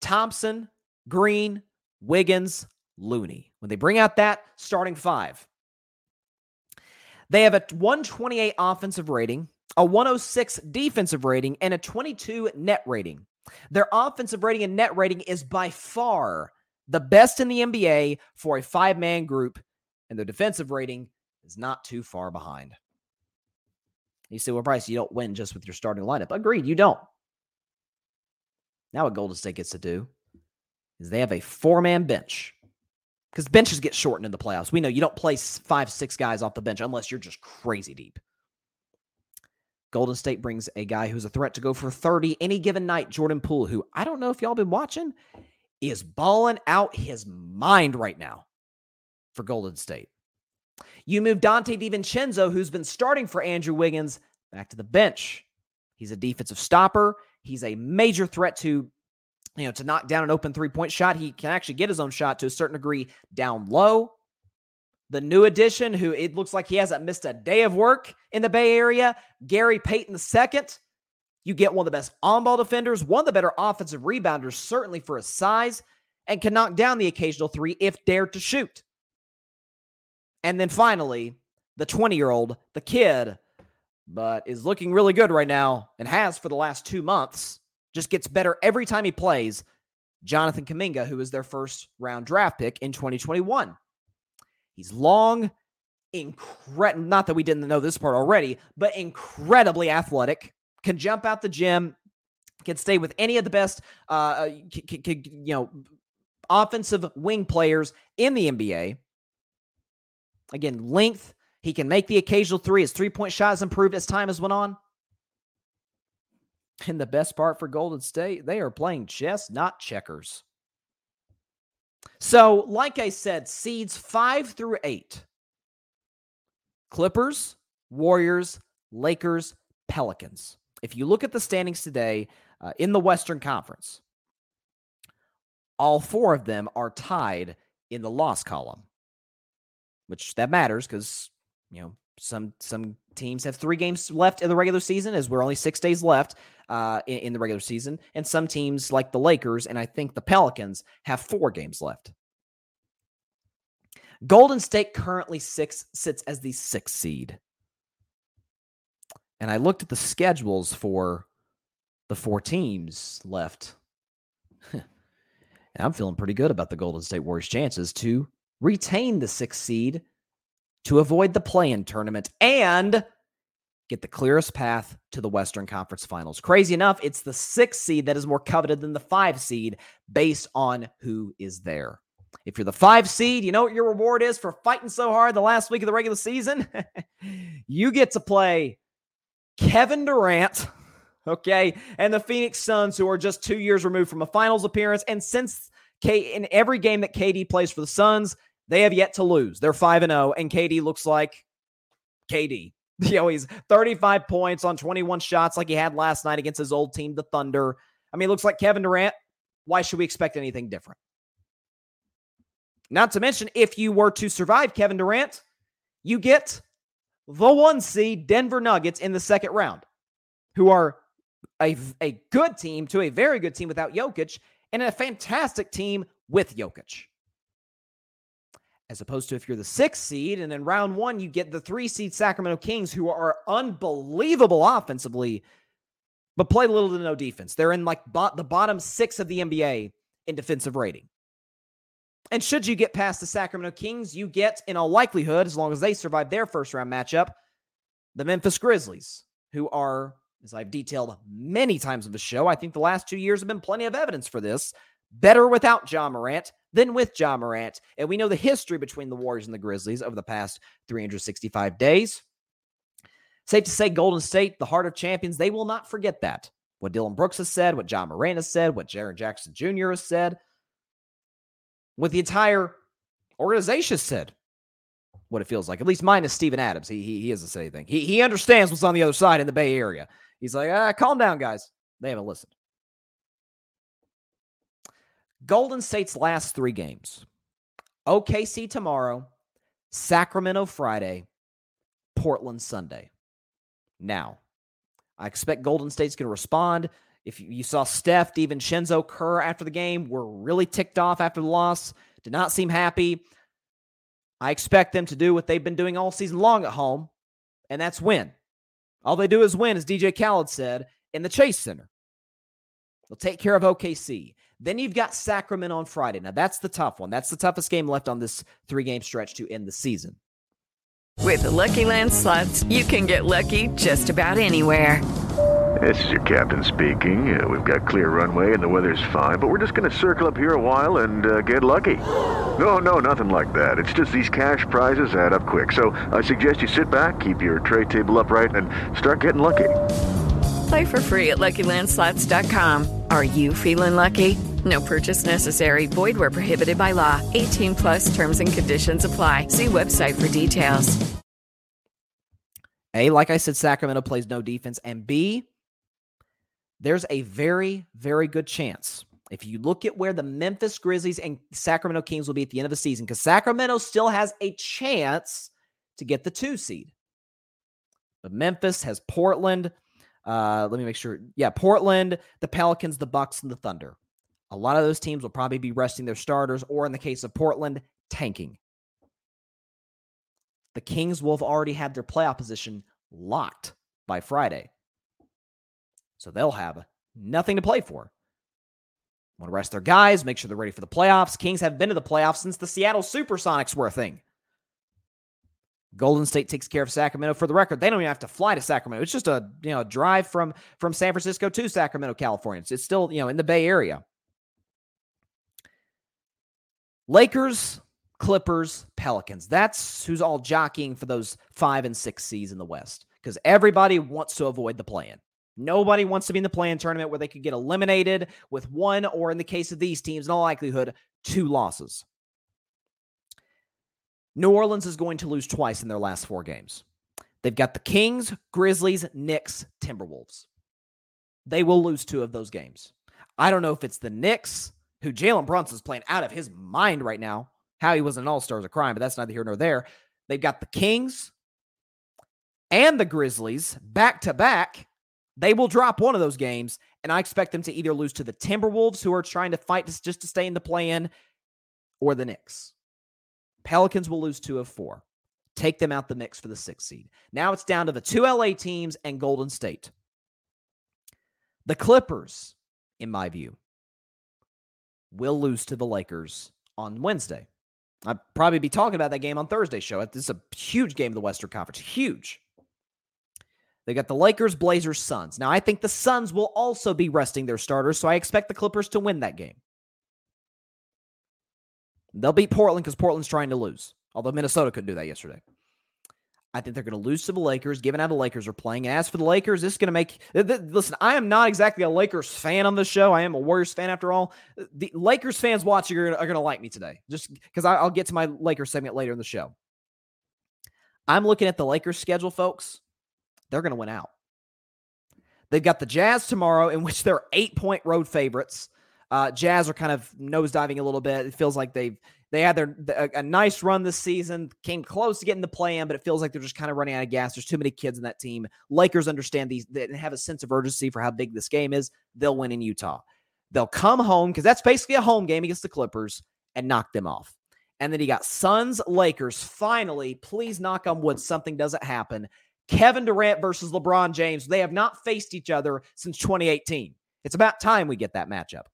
Thompson, Green, Wiggins, Looney. When they bring out that starting five, they have a 128 offensive rating, a 106 defensive rating, and a 22 net rating. Their offensive rating and net rating is by far the best in the NBA for a five-man group, and their defensive rating is not too far behind. You say, well, Bryce, you don't win just with your starting lineup. Agreed, you don't. Now what Golden State gets to do is they have a four-man bench, because benches get shortened in the playoffs. We know you don't play five, six guys off the bench unless you're just crazy deep. Golden State brings a guy who's a threat to go for 30 any given night, Jordan Poole, who, I don't know if y'all been watching, is balling out his mind right now for Golden State. You move Dante DiVincenzo, who's been starting for Andrew Wiggins, back to the bench. He's a defensive stopper. He's a major threat to knock down an open three-point shot. He can actually get his own shot to a certain degree down low. The new addition, who it looks like he hasn't missed a day of work in the Bay Area, Gary Payton II. You get one of the best on-ball defenders, one of the better offensive rebounders, certainly for his size, and can knock down the occasional three if dared to shoot. And then finally, the 20-year-old, the kid, but is looking really good right now and has for the last 2 months, just gets better every time he plays, Jonathan Kuminga, who is their first-round draft pick in 2021. He's long, not that we didn't know this part already, but incredibly athletic, can jump out the gym, can stay with any of the best offensive wing players in the NBA. Again, length, he can make the occasional three. His three-point shot has improved as time has went on. And the best part for Golden State, they are playing chess, not checkers. So, like I said, seeds 5 through 8. Clippers, Warriors, Lakers, Pelicans. If you look at the standings today in the Western Conference, all four of them are tied in the loss column, which that matters because, some teams have 3 games left in the regular season, as we're only 6 days left in the regular season. And some teams, like the Lakers and I think the Pelicans, have 4 games left. Golden State currently sits as the 6th seed. And I looked at the schedules for the four teams left. And I'm feeling pretty good about the Golden State Warriors' chances to retain the 6th seed, to avoid the play-in tournament, and get the clearest path to the Western Conference Finals. Crazy enough, it's the 6th seed that is more coveted than the 5 seed based on who is there. If you're the 5 seed, you know what your reward is for fighting so hard the last week of the regular season? You get to play Kevin Durant, okay, and the Phoenix Suns, who are just 2 years removed from a finals appearance. And since in every game that KD plays for the Suns, they have yet to lose. They're 5-0, and KD looks like KD. You know, he's 35 points on 21 shots like he had last night against his old team, the Thunder. I mean, it looks like Kevin Durant. Why should we expect anything different? Not to mention, if you were to survive Kevin Durant, you get the 1 seed Denver Nuggets in the second round, who are a good team to a very good team without Jokic and a fantastic team with Jokic. As opposed to if you're the 6th seed and in round 1, you get the 3 seed Sacramento Kings, who are unbelievable offensively, but play little to no defense. They're in like the bottom 6 of the NBA in defensive rating. And should you get past the Sacramento Kings, you get, in all likelihood, as long as they survive their first-round matchup, the Memphis Grizzlies, who are, as I've detailed many times on the show, I think the last 2 years have been plenty of evidence for this, better without Ja Morant than with Ja Morant. And we know the history between the Warriors and the Grizzlies over the past 365 days. Safe to say, Golden State, the heart of champions, they will not forget that. What Dylan Brooks has said, what Ja Morant has said, what Jaren Jackson Jr. has said, what the entire organization said, what it feels like, at least minus Steven Adams. He doesn't say anything. He understands what's on the other side in the Bay Area. He's like, calm down, guys. They haven't listened. Golden State's last 3 games. OKC tomorrow, Sacramento Friday, Portland Sunday. Now, I expect Golden State's going to respond. If you saw Steph, DiVincenzo, Kerr after the game were really ticked off after the loss, did not seem happy. I expect them to do what they've been doing all season long at home, and that's win. All they do is win, as DJ Khaled said, in the Chase Center. They'll take care of OKC. Then you've got Sacramento on Friday. Now, that's the tough one. That's the toughest game left on this 3-game stretch to end the season. With the Lucky Land Slots, you can get lucky just about anywhere. This is your captain speaking. We've got clear runway and the weather's fine, but we're just going to circle up here a while and get lucky. No, nothing like that. It's just these cash prizes add up quick. So I suggest you sit back, keep your tray table upright, and start getting lucky. Play for free at LuckyLandSlots.com. Are you feeling lucky? No purchase necessary. Void where prohibited by law. 18+ terms and conditions apply. See website for details. A, like I said, Sacramento plays no defense. And B, there's a very, very good chance. If you look at where the Memphis Grizzlies and Sacramento Kings will be at the end of the season, because Sacramento still has a chance to get the 2 seed. But Memphis has Portland. Let me make sure. Yeah, Portland, the Pelicans, the Bucks, and the Thunder. A lot of those teams will probably be resting their starters, or in the case of Portland, tanking. The Kings will have already had their playoff position locked by Friday. So they'll have nothing to play for. Want to rest their guys, make sure they're ready for the playoffs. Kings have been to the playoffs since the Seattle Supersonics were a thing. Golden State takes care of Sacramento. For the record, they don't even have to fly to Sacramento. It's just a drive from San Francisco to Sacramento, California. It's still, in the Bay Area. Lakers, Clippers, Pelicans. That's who's all jockeying for those 5 and 6 seeds in the West, because everybody wants to avoid the play-in. Nobody wants to be in the play-in tournament where they could get eliminated with 1, or in the case of these teams, in all likelihood, 2 losses. New Orleans is going to lose twice in their last 4 games. They've got the Kings, Grizzlies, Knicks, Timberwolves. They will lose 2 of those games. I don't know if it's the Knicks, who Jalen Brunson's playing out of his mind right now. How he was an all-star is a crime, but that's neither here nor there. They've got the Kings and the Grizzlies back-to-back. They will drop 1 of those games, and I expect them to either lose to the Timberwolves, who are trying to fight just to stay in the play-in, or the Knicks. Pelicans will lose 2 of 4. Take them out the mix for the 6th seed. Now it's down to the 2 LA teams and Golden State. The Clippers, in my view, will lose to the Lakers on Wednesday. I'd probably be talking about that game on Thursday's show. This is a huge game of the Western Conference. Huge. They got the Lakers, Blazers, Suns. Now, I think the Suns will also be resting their starters, so I expect the Clippers to win that game. They'll beat Portland because Portland's trying to lose, although Minnesota couldn't do that yesterday. I think they're going to lose to the Lakers, given how the Lakers are playing. And as for the Lakers, this is going to make... Listen, I am not exactly a Lakers fan on this show. I am a Warriors fan, after all. The Lakers fans watching are going to like me today, just because I'll get to my Lakers segment later in the show. I'm looking at the Lakers' schedule, folks. They're going to win out. They've got the Jazz tomorrow, in which they're 8-point road favorites. Jazz are kind of nosediving a little bit. It feels like they had a nice run this season, came close to getting the play-in, but it feels like they're just kind of running out of gas. There's too many kids in that team. Lakers understand these and have a sense of urgency for how big this game is. They'll win in Utah. They'll come home, because that's basically a home game against the Clippers, and knock them off. And then you got Suns, Lakers. Finally, please knock on wood, something doesn't happen. Kevin Durant versus LeBron James. They have not faced each other since 2018. It's about time we get that matchup.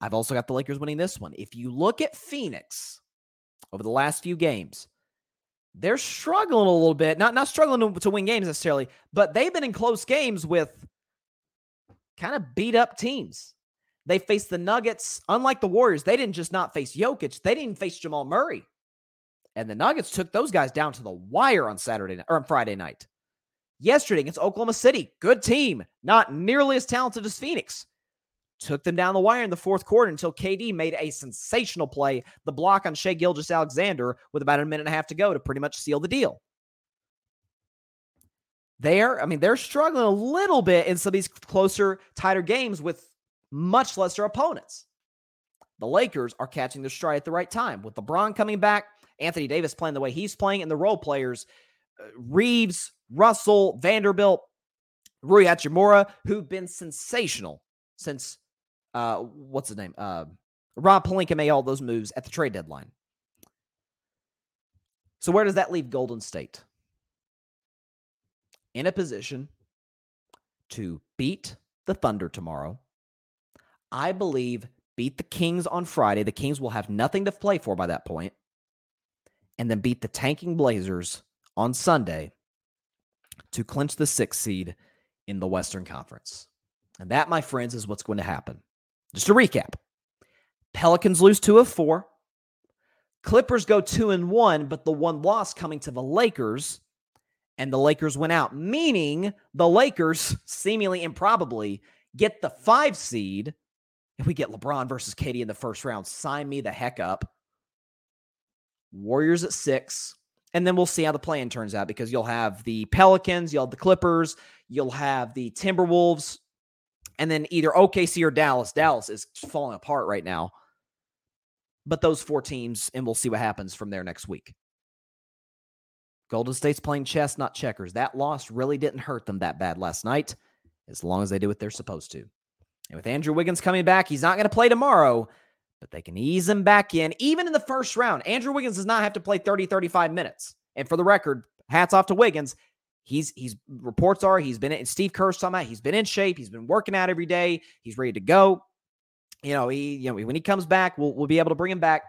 I've also got the Lakers winning this one. If you look at Phoenix over the last few games, they're struggling a little bit. Not struggling to win games necessarily, but they've been in close games with kind of beat up teams. They faced the Nuggets. Unlike the Warriors, they didn't just not face Jokic. They didn't face Jamal Murray. And the Nuggets took those guys down to the wire on Saturday night, or on Friday night. Yesterday against Oklahoma City, good team, not nearly as talented as Phoenix. Took them down the wire in the fourth quarter until KD made a sensational play, the block on Shai Gilgeous-Alexander with about a minute and a half to go to pretty much seal the deal. They're struggling a little bit in some of these closer, tighter games with much lesser opponents. The Lakers are catching their stride at the right time. With LeBron coming back, Anthony Davis playing the way he's playing, and the role players, Reeves, Russell, Vanderbilt, Rui Hachimura, who've been sensational since, what's his name? Rob Pelinka made all those moves at the trade deadline. So where does that leave Golden State? In a position to beat the Thunder tomorrow. I believe beat the Kings on Friday. The Kings will have nothing to play for by that point. And then beat the tanking Blazers on Sunday to clinch the 6th seed in the Western Conference. And that, my friends, is what's going to happen. Just to recap, Pelicans lose 2 of 4. Clippers go 2-1, but the one loss coming to the Lakers, and the Lakers went out, meaning the Lakers, seemingly improbably, get the 5 seed. If we get LeBron versus KD in the first round, sign me the heck up. Warriors at 6, and then we'll see how the play-in turns out, because you'll have the Pelicans, you'll have the Clippers, you'll have the Timberwolves, and then either OKC or Dallas. Dallas is falling apart right now. But those 4 teams, and we'll see what happens from there next week. Golden State's playing chess, not checkers. That loss really didn't hurt them that bad last night, as long as they do what they're supposed to. And with Andrew Wiggins coming back, he's not going to play tomorrow, but they can ease him back in, even in the first round. Andrew Wiggins does not have to play 30, 35 minutes. And for the record, hats off to Wiggins. Reports are he's been in, Steve Kerr's talking about, he's been in shape. He's been working out every day. He's ready to go. When he comes back, we'll be able to bring him back.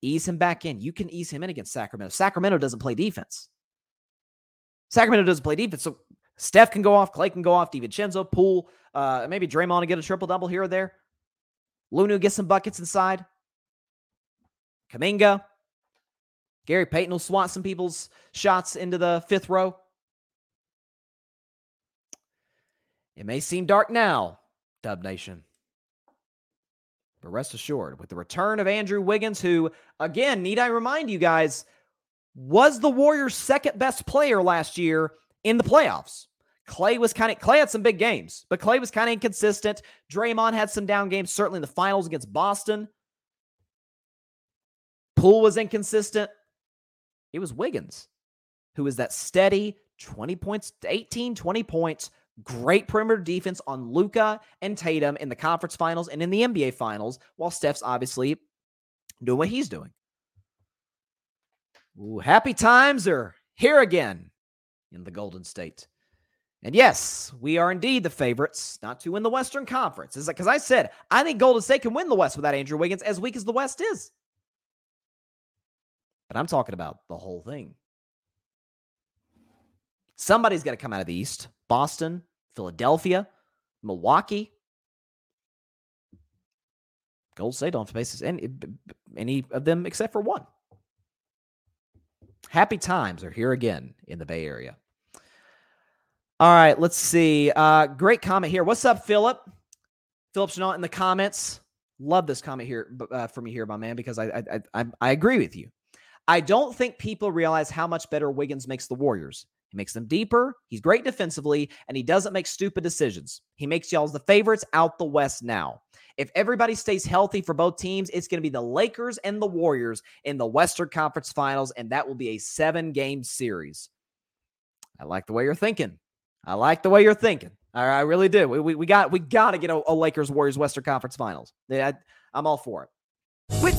Ease him back in. You can ease him in against Sacramento. Sacramento doesn't play defense. So Steph can go off. Clay can go off. DiVincenzo, Poole, maybe Draymond will get a triple-double here or there. Lunu gets some buckets inside. Kuminga. Gary Payton will swat some people's shots into the 5th row. It may seem dark now, Dub Nation. But rest assured, with the return of Andrew Wiggins, who, again, need I remind you guys, was the Warriors' second best player last year in the playoffs. Clay had some big games, but Clay was kind of inconsistent. Draymond had some down games, certainly in the finals against Boston. Poole was inconsistent. It was Wiggins, who is that steady 20 points, 18, 20 points, great perimeter defense on Luka and Tatum in the conference finals and in the NBA finals, while Steph's obviously doing what he's doing. Ooh, happy times are here again in the Golden State. And yes, we are indeed the favorites not to win the Western Conference. Is because I said, I think Golden State can win the West without Andrew Wiggins, as weak as the West is. But I'm talking about the whole thing. Somebody's got to come out of the East. Boston, Philadelphia, Milwaukee. Golden State don't face any of them except for one. Happy times are here again in the Bay Area. All right, let's see. Great comment here. What's up, Philip? Philip Chenault in the comments. Love this comment here from you here, my man, because I agree with you. I don't think people realize how much better Wiggins makes the Warriors. He makes them deeper. He's great defensively, and he doesn't make stupid decisions. He makes y'all the favorites out the West now. If everybody stays healthy for both teams, it's going to be the Lakers and the Warriors in the Western Conference Finals, and that will be a 7-game series. I like the way you're thinking. I like the way you're thinking. I really do. We got to get a Lakers Warriors Western Conference Finals. I'm all for it. With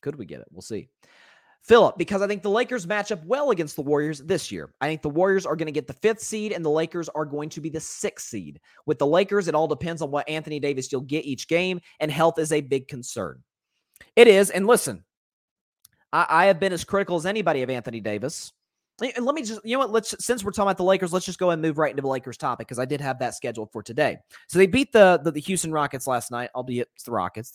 Could we get it? We'll see. Philip, because I think the Lakers match up well against the Warriors this year. I think the Warriors are going to get the 5th seed and the Lakers are going to be the 6th seed. With the Lakers, it all depends on what Anthony Davis you'll get each game, and health is a big concern. It is, and listen, I have been as critical as anybody of Anthony Davis. And let me just, you know what, since we're talking about the Lakers, let's just go and move right into the Lakers topic, because I did have that scheduled for today. So they beat the Houston Rockets last night, albeit it's the Rockets.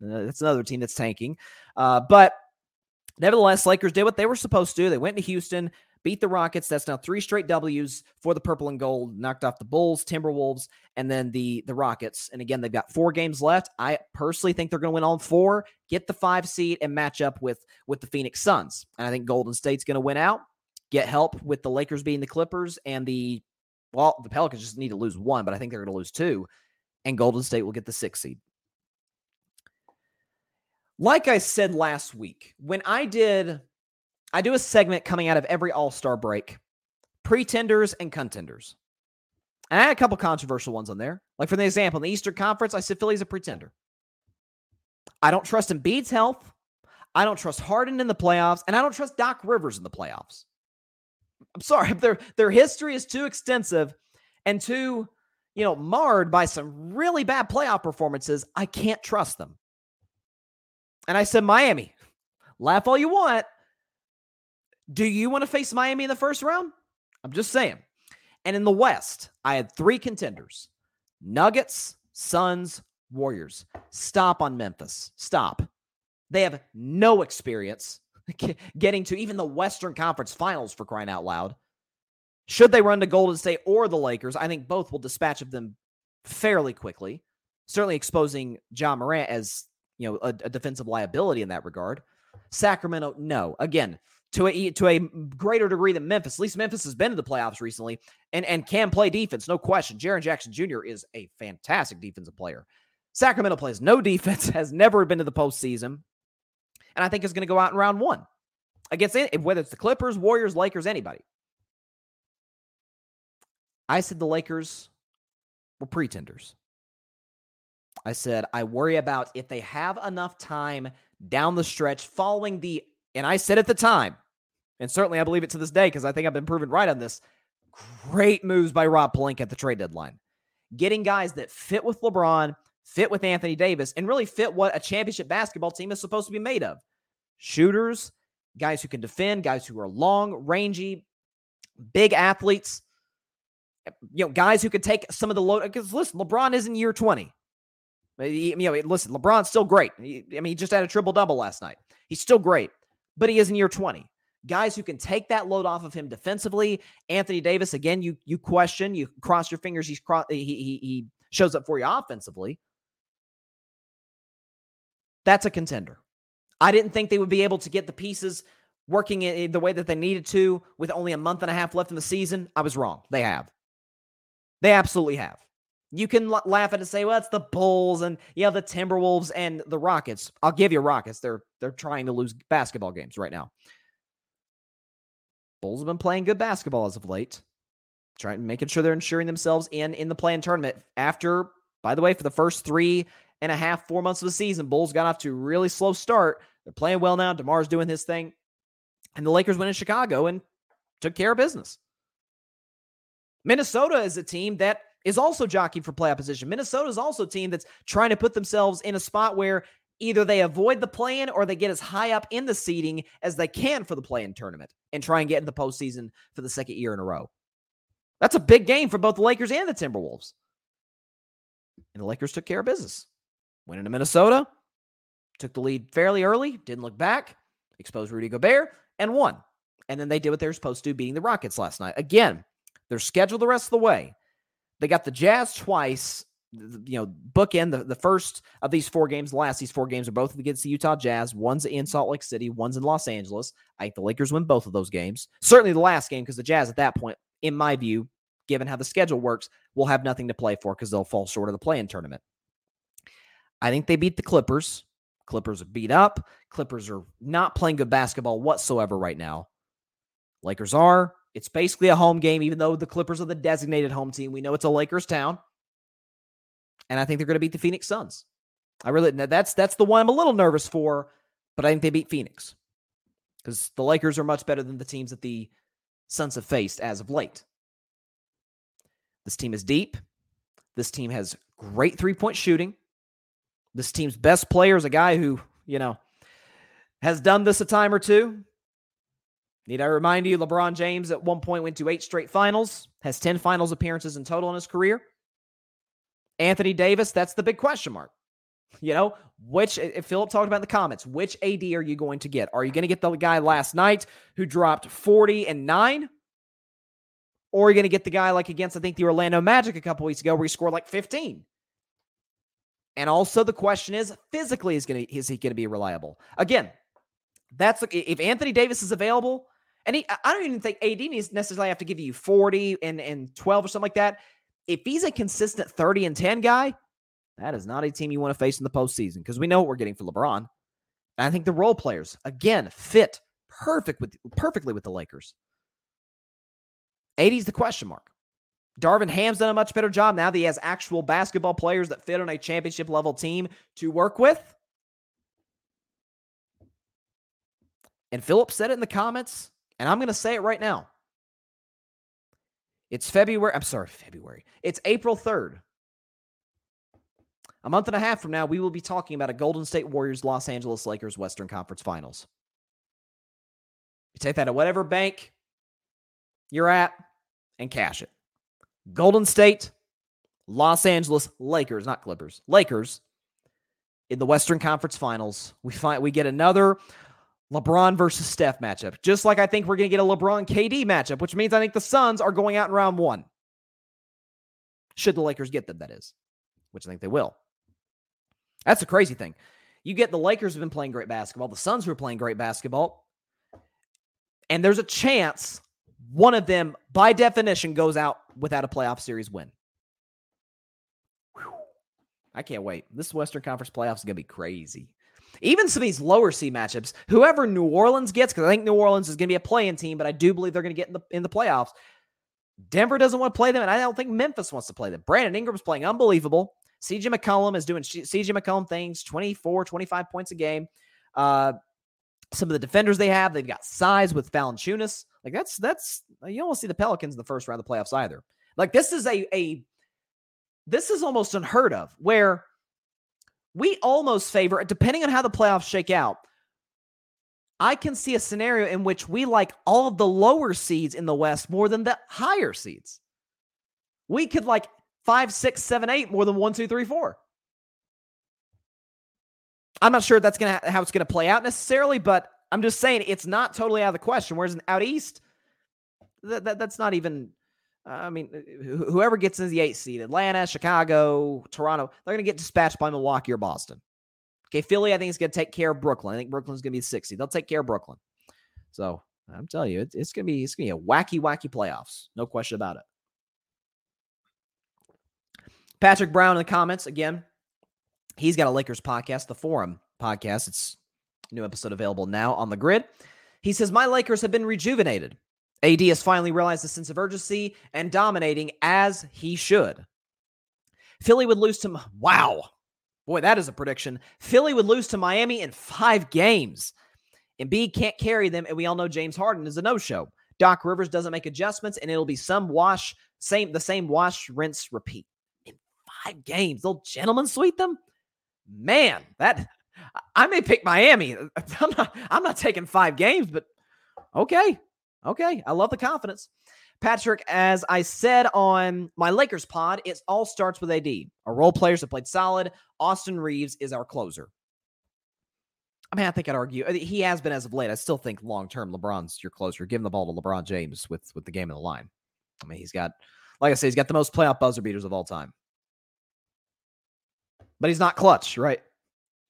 That's another team that's tanking. But nevertheless, Lakers did what they were supposed to. They went to Houston, beat the Rockets. That's now 3 straight W's for the Purple and Gold, knocked off the Bulls, Timberwolves, and then the Rockets. And again, they've got 4 games left. I personally think they're going to win all 4, get the 5 seed, and match up with the Phoenix Suns. And I think Golden State's going to win out, get help with the Lakers beating the Clippers, and the Pelicans just need to lose 1, but I think they're going to lose 2, and Golden State will get the 6th seed. Like I said last week, when I do a segment coming out of every All-Star break, pretenders and contenders. And I had a couple controversial ones on there. Like for the example, in the Eastern Conference, I said Philly's a pretender. I don't trust Embiid's health. I don't trust Harden in the playoffs. And I don't trust Doc Rivers in the playoffs. I'm sorry. Their history is too extensive and too, marred by some really bad playoff performances. I can't trust them. And I said, Miami, laugh all you want. Do you want to face Miami in the first round? I'm just saying. And in the West, I had 3 contenders. Nuggets, Suns, Warriors. Stop on Memphis. Stop. They have no experience getting to even the Western Conference Finals, for crying out loud. Should they run to Golden State or the Lakers, I think both will dispatch of them fairly quickly, certainly exposing John Morant as a defensive liability in that regard. Sacramento, no. Again, to a greater degree than Memphis. At least Memphis has been to the playoffs recently and can play defense, no question. Jaren Jackson Jr. is a fantastic defensive player. Sacramento plays no defense, has never been to the postseason, and I think is going to go out in round 1 against whether it's the Clippers, Warriors, Lakers, anybody. I said the Lakers were pretenders. I said I worry about if they have enough time down the stretch following the, and I said at the time, and certainly I believe it to this day because I think I've been proven right on this, great moves by Rob Pelinka at the trade deadline. Getting guys that fit with LeBron, fit with Anthony Davis, and really fit what a championship basketball team is supposed to be made of. Shooters, guys who can defend, guys who are long, rangy, big athletes, guys who can take some of the load. Because listen, LeBron is in year 20. Listen, LeBron's still great. He just had a triple-double last night. He's still great, but he is in year 20. Guys who can take that load off of him defensively. Anthony Davis, again, you question, you cross your fingers, he shows up for you offensively. That's a contender. I didn't think they would be able to get the pieces working it the way that they needed to with only a month and a half left in the season? I was wrong. They have. They absolutely have. You can laugh at it and say, well, it's the Bulls and, yeah, the Timberwolves and the Rockets. I'll give you Rockets. They're trying to lose basketball games right now. Bulls have been playing good basketball as of late. Trying, making sure they're ensuring themselves in the play-in tournament. After, by the way, for the first 3.5, 4 months of the season, Bulls got off to a really slow start. They're playing well now. DeMar's doing his thing. And the Lakers went in Chicago and took care of business. Minnesota is a team that is also jockeying for playoff position. Minnesota is also a team that's trying to put themselves in a spot where either they avoid the play-in or they get as high up in the seeding as they can for the play-in tournament and try and get in the postseason for the second year in a row. That's a big game for both the Lakers and the Timberwolves. And the Lakers took care of business. Went into Minnesota, took the lead fairly early, didn't look back, exposed Rudy Gobert, and won. And then they did what they were supposed to, beating the Rockets last night. Again, they're scheduled the rest of the way. They got the Jazz twice, you know, bookend the first of these four games. The last, these four games are both against the Utah Jazz. One's in Salt Lake City, one's in Los Angeles. I think the Lakers win both of those games. Certainly the last game, because the Jazz at that point, in my view, given how the schedule works, will have nothing to play for because they'll fall short of the play-in tournament. I think they beat the Clippers. Clippers are beat up. Clippers are not playing good basketball whatsoever right now. Lakers are. It's basically a home game, even though the Clippers are the designated home team. We know it's a Lakers town. And I think they're going to beat the Phoenix Suns. I really, that's the one I'm a little nervous for, but I think they beat Phoenix because the Lakers are much better than the teams that the Suns have faced as of late. This team is deep. This team has great three-point shooting. This team's best player is a guy who, you know, has done this a time or two. Need I remind you, LeBron James at one point went to 8 straight finals, has 10 finals appearances in total in his career. Anthony Davis, that's the big question mark. You know, which, if Philip talked about in the comments, which AD are you going to get? Are you going to get the guy last night who dropped 40 and 9? Or are you going to get the guy like against, I think, the Orlando Magic a couple weeks ago where he scored like 15? And also the question is, physically, is he going to be reliable? Again, that's if Anthony Davis is available. And I don't even think AD needs necessarily have to give you 40 and 12 or something like that. If he's a consistent 30 and 10 guy, that is not a team you want to face in the postseason because we know what we're getting for LeBron. And I think the role players, again, fit perfectly with the Lakers. 80's the question mark. Darvin Ham's done a much better job now that he has actual basketball players that fit on a championship-level team to work with. And Philip said it in the comments, and I'm going to say it right now. It's February. It's April 3rd. A month and a half from now, we will be talking about a Golden State Warriors, Los Angeles Lakers Western Conference Finals. You take that at whatever bank you're at and cash it. Golden State, Los Angeles Lakers, not Clippers, Lakers in the Western Conference Finals. We get another LeBron versus Steph matchup, just like I think we're going to get a LeBron-KD matchup, which means I think the Suns are going out in round one. Should the Lakers get them, that is, which I think they will. That's the crazy thing. You get the Lakers who have been playing great basketball, the Suns who are playing great basketball, and there's a chance one of them, by definition, goes out without a playoff series win. Whew. I can't wait. This Western Conference playoffs is going to be crazy. Even some of these lower C matchups, whoever New Orleans gets, because I think New Orleans is going to be a play-in team, but I do believe they're going to get in the playoffs. Denver doesn't want to play them, and I don't think Memphis wants to play them. Brandon Ingram's playing unbelievable. CJ McCollum is doing CJ McCollum things, 24, 25 points a game. Some of the defenders they have, they've got size with Valanciunas. Like that's you don't want to see the Pelicans in the first round of the playoffs either. Like this is this is almost unheard of, where we almost favor, depending on how the playoffs shake out, I can see a scenario in which we like all of the lower seeds in the West more than the higher seeds. We could like 5, 6, 7, 8 more than 1, 2, 3, 4. I'm not sure that's gonna how it's gonna play out necessarily, but I'm just saying it's not totally out of the question. Whereas out east, that's not even. I mean, whoever gets in the 8th seed, Atlanta, Chicago, Toronto, they're going to get dispatched by Milwaukee or Boston. Okay, Philly, I think, is going to take care of Brooklyn. I think Brooklyn's going to be the 6th seed. They'll take care of Brooklyn. So I'm telling you, it's gonna be a wacky playoffs, no question about it. Patrick Brown in the comments again. He's got a Lakers podcast, the Forum podcast. It's a new episode available now on The Grid. He says, my Lakers have been rejuvenated. AD has finally realized the sense of urgency and dominating as he should. Philly would lose to... Wow. Boy, that is a prediction. Philly would lose to Miami in 5 games. Embiid can't carry them, and we all know James Harden is a no-show. Doc Rivers doesn't make adjustments, and it'll be the same wash, rinse, repeat. In 5 games, they'll gentlemen sweep them? Man, that... I may pick Miami. I'm not taking 5 games, but okay. Okay. I love the confidence. Patrick, as I said on my Lakers pod, it all starts with AD. Our role players have played solid. Austin Reeves is our closer. I mean, I think I'd argue he has been as of late. I still think long-term LeBron's your closer. Give him the ball to LeBron James with the game in the line. I mean, he's got, like I say, he's got the most playoff buzzer beaters of all time. But he's not clutch, right?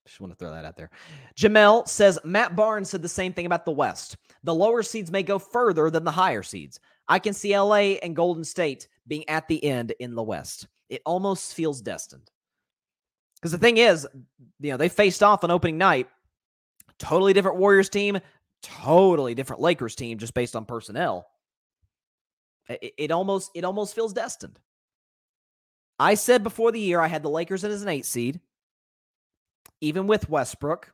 Just want to throw that out there. Jamel says, Matt Barnes said the same thing about the West. The lower seeds may go further than the higher seeds. I can see LA and Golden State being at the end in the West. It almost feels destined. Because the thing is, they faced off on opening night. Totally different Warriors team. Totally different Lakers team just based on personnel. It almost feels destined. I said before the year I had the Lakers in as an 8 seed. Even with Westbrook,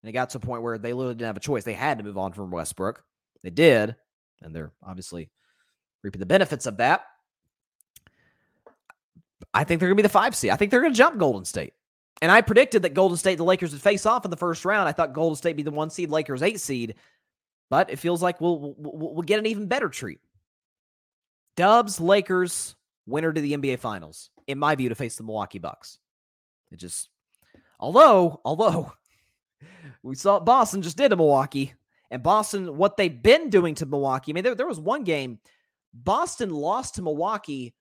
and it got to a point where they literally didn't have a choice. They had to move on from Westbrook. They did, and they're obviously reaping the benefits of that. I think they're going to be the 5 seed. I think they're going to jump Golden State. And I predicted that Golden State and the Lakers would face off in the first round. I thought Golden State would be the 1 seed, Lakers 8 seed. But it feels like we'll get an even better treat. Dubs, Lakers, winner to the NBA Finals, in my view, to face the Milwaukee Bucks. It just... Although, we saw what Boston just did to Milwaukee, and Boston, what they've been doing to Milwaukee. I mean, there was one game, Boston lost to Milwaukee.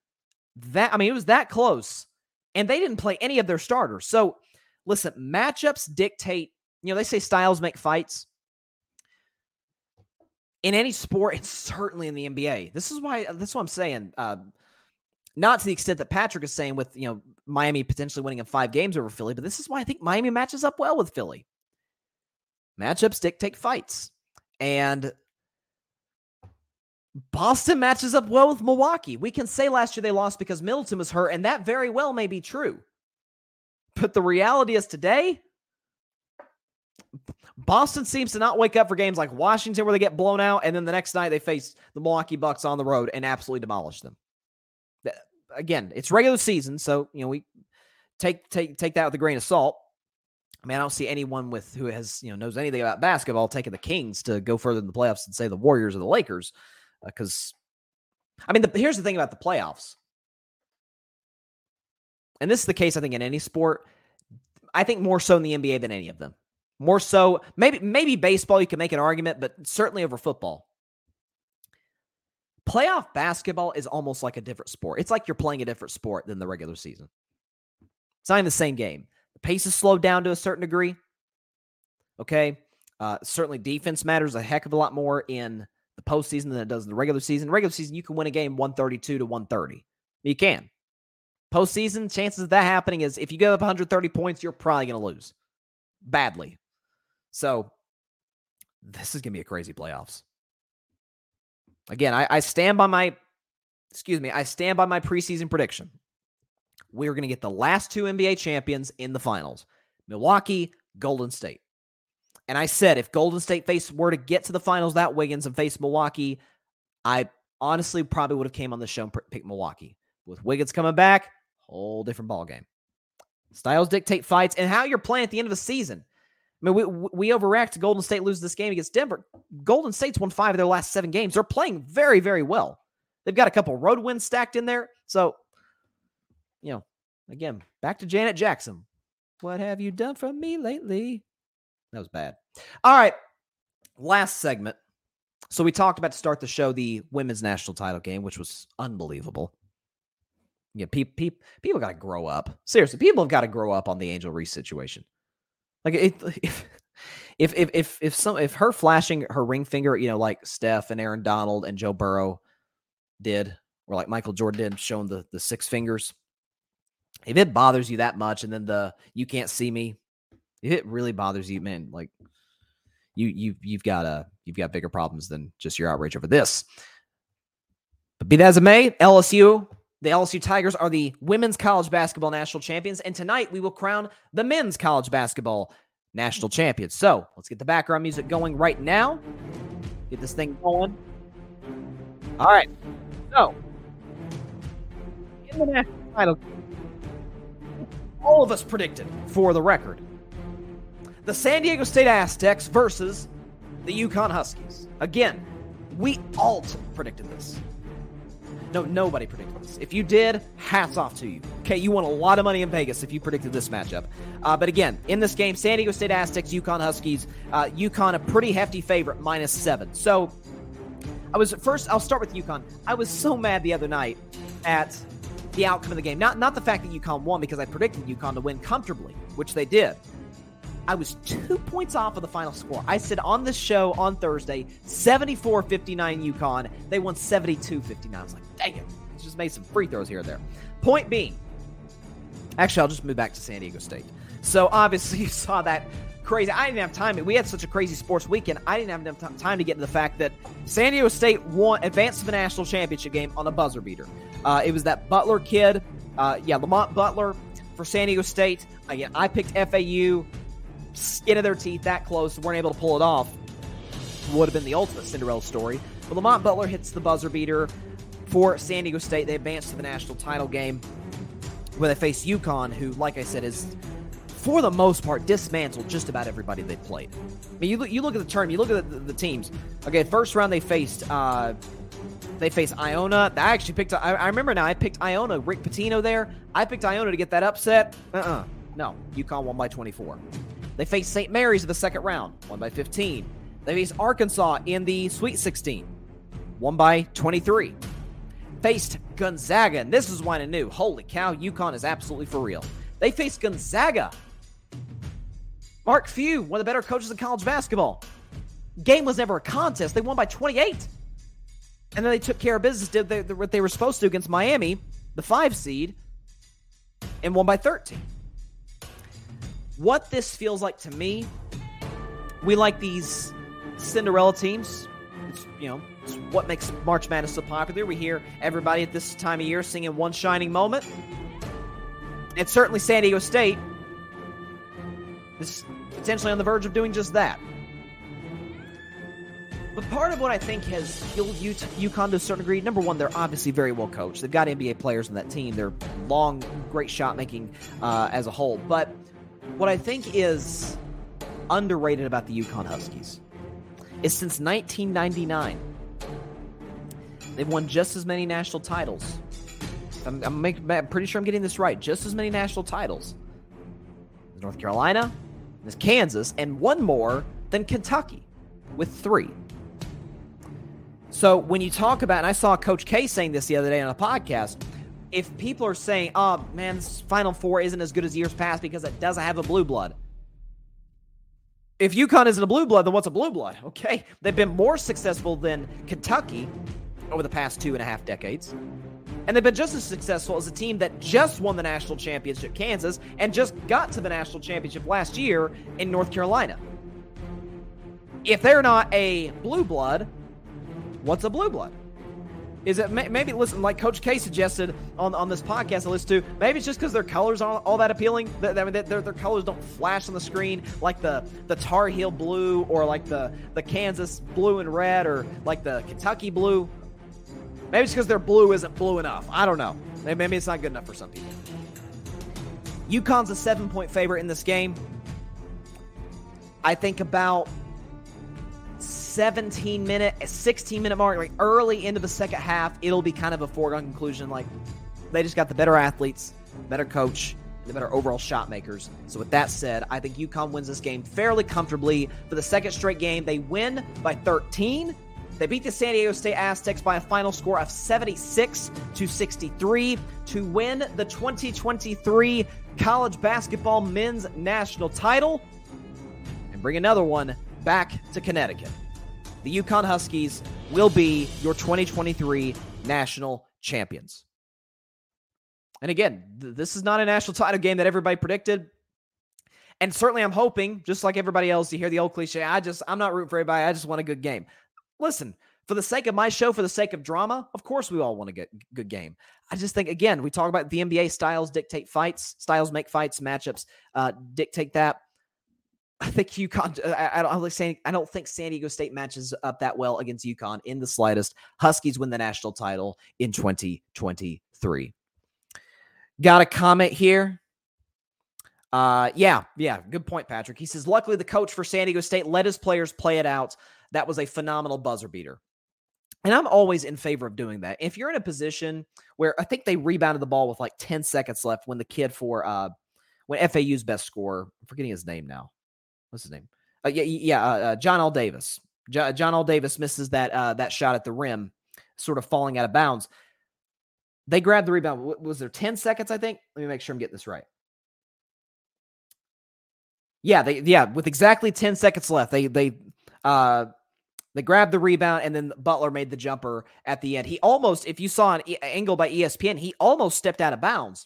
It was that close, and they didn't play any of their starters. So, listen, matchups dictate, they say styles make fights. In any sport, and certainly in the NBA. That's what I'm saying. Not to the extent that Patrick is saying with, Miami potentially winning in 5 games over Philly, but this is why I think Miami matches up well with Philly. Matchups dictate fights. And Boston matches up well with Milwaukee. We can say last year they lost because Middleton was hurt, and that very well may be true. But the reality is today, Boston seems to not wake up for games like Washington where they get blown out, and then the next night they face the Milwaukee Bucks on the road and absolutely demolish them. Again, it's regular season, so we take that with a grain of salt. I mean, I don't see anyone who knows anything about basketball taking the Kings to go further in the playoffs than say the Warriors or the Lakers, because here's the thing about the playoffs, and this is the case I think in any sport. I think more so in the NBA than any of them. More so, maybe baseball you can make an argument, but certainly over football. Playoff basketball is almost like a different sport. It's like you're playing a different sport than the regular season. It's not even the same game. The pace is slowed down to a certain degree. Okay. Certainly defense matters a heck of a lot more in the postseason than it does in the regular season. Regular season, you can win a game 132 to 130. You can. Postseason, chances of that happening is if you give up 130 points, you're probably going to lose. Badly. So this is going to be a crazy playoffs. Again, I stand by my preseason prediction. We're going to get the last 2 NBA champions in the finals. Milwaukee, Golden State. And I said, if Golden State were to get to the finals that Wiggins and face Milwaukee, I honestly probably would have came on the show and picked Milwaukee. With Wiggins coming back, whole different ballgame. Styles dictate fights and how you're playing at the end of the season. I mean, we overreact to Golden State losing this game against Denver. Golden State's won 5 of their last 7 games. They're playing very, very well. They've got a couple road wins stacked in there. So, again, back to Janet Jackson. What have you done for me lately? That was bad. All right, last segment. So we talked about to start the show the women's national title game, which was unbelievable. Yeah, people got to grow up. Seriously, people have got to grow up on the Angel Reese situation. Like, If her flashing her ring finger, you know, like Steph and Aaron Donald and Joe Burrow did, or like Michael Jordan did, showing the six fingers, if it bothers you that much, and then the you can't see me, if it really bothers you, man, like you've got bigger problems than just your outrage over this. But be that as it may, LSU. The LSU Tigers are the women's college basketball national champions, and tonight we will crown the men's college basketball national champions. So let's get the background music going right now. Get this thing going. All right. So, in the national title, all of us predicted, for the record, the San Diego State Aztecs versus the UConn Huskies. Again, we all predicted this. No, nobody predicted this. If you did, hats off to you. Okay, you won a lot of money in Vegas if you predicted this matchup. But again, in this game, San Diego State Aztecs, UConn Huskies, UConn a pretty hefty favorite, -7. So I'll start with UConn. I was so mad the other night at the outcome of the game. Not the fact that UConn won, because I predicted UConn to win comfortably, which they did. I was 2 points off of the final score. I said on this show on Thursday, 74-59 UConn. They won 72-59. I was like, dang it. I just made some free throws here or there. Point being, actually, I'll just move back to San Diego State. So, obviously, you saw that crazy. I didn't have time. We had such a crazy sports weekend. I didn't have enough time to get to the fact that San Diego State advanced to the national championship game on a buzzer beater. It was that Butler kid. Lamont Butler for San Diego State. Again, I picked FAU. Skin of their teeth that close, weren't able to pull it off. Would have been the ultimate Cinderella story. But Lamont Butler hits the buzzer beater for San Diego State. They advance to the national title game where they face UConn, who, like I said, is for the most part dismantled just about everybody they played. I mean, you look at the term, you look at the teams. Okay, first round they faced Iona. I actually picked. I remember now. I picked Iona. Rick Pitino there. I picked Iona to get that upset. No, UConn won by 24. They faced St. Mary's in the second round, won by 15. They faced Arkansas in the Sweet 16, won by 23. Faced Gonzaga, and this is why I knew. Holy cow, UConn is absolutely for real. They faced Gonzaga. Mark Few, one of the better coaches in college basketball. Game was never a contest. They won by 28. And then they took care of business, did what they were supposed to against Miami, the 5 seed, and won by 13. What this feels like to me, we like these Cinderella teams. It's what makes March Madness so popular. We hear everybody at this time of year singing One Shining Moment. And certainly San Diego State is potentially on the verge of doing just that. But part of what I think has killed UConn to a certain degree, number one, they're obviously very well coached. They've got NBA players in that team. They're long, great shot making as a whole. But what I think is underrated about the UConn Huskies is since 1999, they've won just as many national titles. I'm pretty sure I'm getting this right. Just as many national titles as North Carolina, as Kansas, and one more than Kentucky with 3. So when you talk about, and I saw Coach K saying this the other day on a podcast, if people are saying, oh, man, this Final Four isn't as good as years past because it doesn't have a blue blood. If UConn isn't a blue blood, then what's a blue blood? Okay, they've been more successful than Kentucky over the past 2.5 decades. And they've been just as successful as a team that just won the national championship, Kansas, and just got to the national championship last year in North Carolina. If they're not a blue blood, what's a blue blood? Is it maybe, listen, like Coach K suggested on this podcast I listened to, maybe it's just because their colors aren't all that appealing. Their colors don't flash on the screen like the Tar Heel blue or like the Kansas blue and red or like the Kentucky blue. Maybe it's because their blue isn't blue enough. I don't know. Maybe it's not good enough for some people. UConn's a 7-point favorite in this game. I think about 16-minute mark, like early into the second half, it'll be kind of a foregone conclusion. Like, they just got the better athletes, better coach, and the better overall shot makers. So with that said, I think UConn wins this game fairly comfortably. For the second straight game, they win by 13. They beat the San Diego State Aztecs by a final score of 76-63 to win the 2023 college basketball men's national title. bring another one back to Connecticut. The UConn Huskies will be your 2023 national champions. And again, this is not a national title game that everybody predicted. And certainly I'm hoping, just like everybody else, you hear the old cliche, I'm not rooting for everybody. I just want a good game. Listen, for the sake of my show, for the sake of drama, of course we all want a good game. I just think, again, we talk about the NBA, styles dictate fights. Styles make fights. Matchups dictate that. I think UConn, I don't think San Diego State matches up that well against UConn in the slightest. Huskies win the national title in 2023. Got a comment here. Yeah, good point, Patrick. He says, luckily the coach for San Diego State let his players play it out. That was a phenomenal buzzer beater. And I'm always in favor of doing that. If you're in a position where I think they rebounded the ball with like 10 seconds left when the kid when FAU's best scorer, I'm forgetting his name now. What's his name? John L. Davis. John L. Davis misses that shot at the rim, sort of falling out of bounds. They grabbed the rebound. Was there 10 seconds, I think? Let me make sure I'm getting this right. Yeah, with exactly 10 seconds left, they grabbed the rebound, and then Butler made the jumper at the end. He almost, if you saw an angle by ESPN, he almost stepped out of bounds.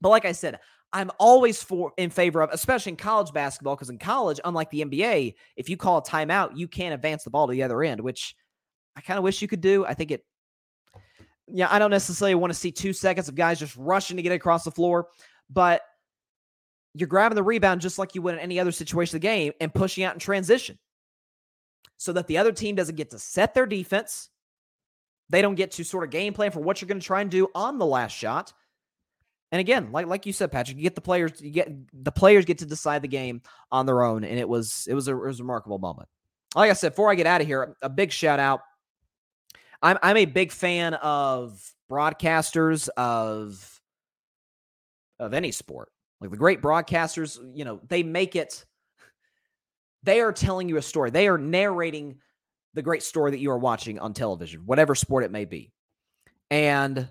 But like I said, I'm always in favor of, especially in college basketball, because in college, unlike the NBA, if you call a timeout, you can't advance the ball to the other end, which I kind of wish you could do. I don't necessarily want to see 2 seconds of guys just rushing to get across the floor, but you're grabbing the rebound just like you would in any other situation of the game and pushing out in transition so that the other team doesn't get to set their defense. They don't get to sort of game plan for what you're going to try and do on the last shot. And again, like you said, Patrick, the players get to decide the game on their own, and it was a remarkable moment. Like I said, before I get out of here, a big shout out. I'm a big fan of broadcasters of any sport. Like the great broadcasters, they make it. They are telling you a story. They are narrating the great story that you are watching on television, whatever sport it may be, and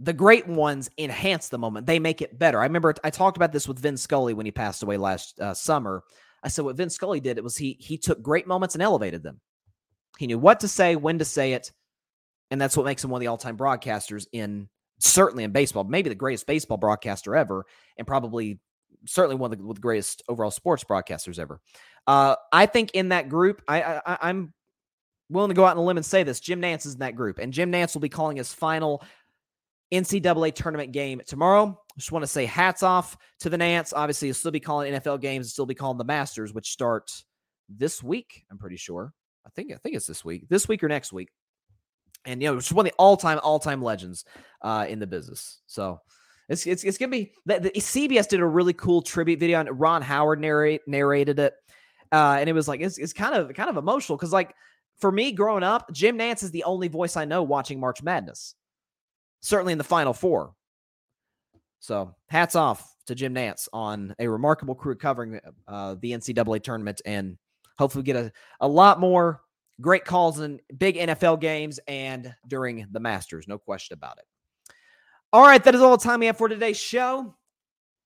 the great ones enhance the moment. They make it better. I remember I talked about this with Vin Scully when he passed away last summer. I said what Vin Scully did was he took great moments and elevated them. He knew what to say, when to say it, and that's what makes him one of the all-time broadcasters certainly in baseball, maybe the greatest baseball broadcaster ever, and probably certainly one of the greatest overall sports broadcasters ever. I think in that group, I'm willing to go out on a limb and say this. Jim Nance is in that group, and Jim Nance will be calling his final NCAA tournament game tomorrow. Just want to say hats off to the Nance. Obviously, he'll still be calling NFL games, still be calling the Masters, which start this week, I'm pretty sure. I think it's this week or next week. And it's one of the all-time legends in the business. So it's gonna be. The CBS did a really cool tribute video, and Ron Howard narrated it, and it was like it's kind of emotional because like for me growing up, Jim Nance is the only voice I know watching March Madness, certainly in the Final Four. So hats off to Jim Nance on a remarkable crew covering the NCAA tournament, and hopefully we get a lot more great calls in big NFL games and during the Masters. No question about it. All right, that is all the time we have for today's show.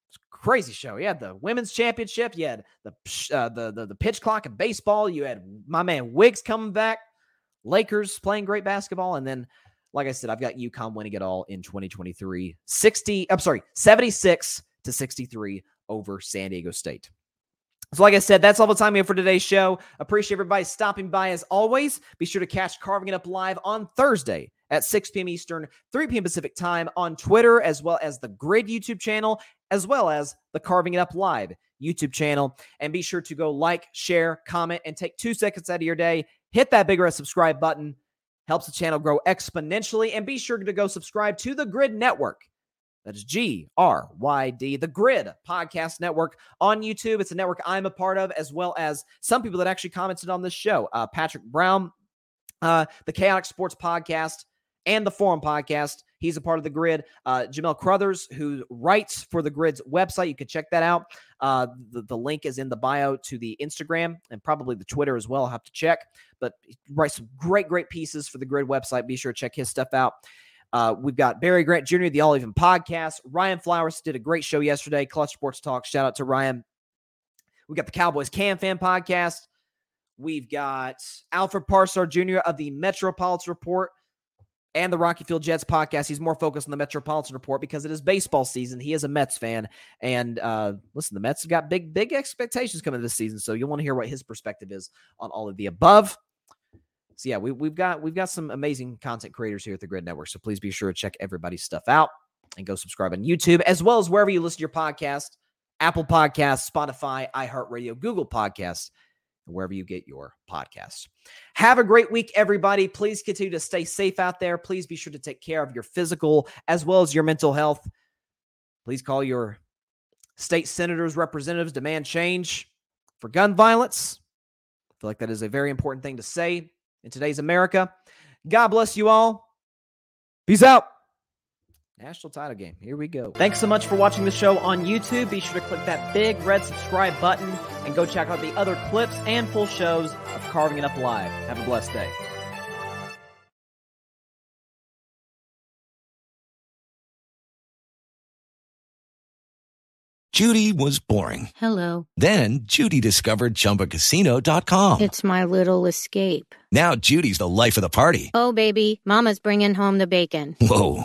It's a crazy show. You had the women's championship. You had the pitch clock in baseball. You had my man Wiggs coming back. Lakers playing great basketball. And then, like I said, I've got UConn winning it all in 2023. 76-63 over San Diego State. So like I said, that's all the time we have for today's show. Appreciate everybody stopping by as always. Be sure to catch Carving It Up live on Thursday at 6 p.m. Eastern, 3 p.m. Pacific time on Twitter, as well as the Grid YouTube channel, as well as the Carving It Up live YouTube channel. And be sure to go like, share, comment, and take 2 seconds out of your day. Hit that big red subscribe button. Helps the channel grow exponentially. And be sure to go subscribe to the Grid Network. That is GRYD, the Grid Podcast Network on YouTube. It's a network I'm a part of, as well as some people that actually commented on this show. Patrick Brown, the Chaotic Sports Podcast, and the Forum Podcast. He's a part of the Grid. Jamel Crothers, who writes for the Grid's website. You can check that out. The link is in the bio to the Instagram and probably the Twitter as well. I'll have to check. But he writes some great, great pieces for the Grid website. Be sure to check his stuff out. We've got Barry Grant Jr., the All Even Podcast. Ryan Flowers did a great show yesterday, Clutch Sports Talk. Shout out to Ryan. We got the Cowboys Can Fan Podcast. We've got Alfred Parsar Jr. of the Metropolitan Report and the Rocky Field Jets podcast. He's more focused on the Metropolitan Report because it is baseball season. He is a Mets fan. And listen, the Mets have got big, big expectations coming this season. So you'll want to hear what his perspective is on all of the above. So yeah, we've got some amazing content creators here at the Grid Network. So please be sure to check everybody's stuff out and go subscribe on YouTube as well as wherever you listen to your podcast, Apple Podcasts, Spotify, iHeartRadio, Google Podcasts, and wherever you get your podcasts. Have a great week, everybody. Please continue to stay safe out there. Please be sure to take care of your physical as well as your mental health. Please call your state senators, representatives, demand change for gun violence. I feel like that is a very important thing to say in today's America. God bless you all. Peace out. National title game. Here we go. Thanks so much for watching the show on YouTube. Be sure to click that big red subscribe button and go check out the other clips and full shows of Carving It Up Live. Have a blessed day. Judy was boring. Hello. Then Judy discovered Chumbacasino.com. It's my little escape. Now Judy's the life of the party. Oh, baby, mama's bringing home the bacon. Whoa,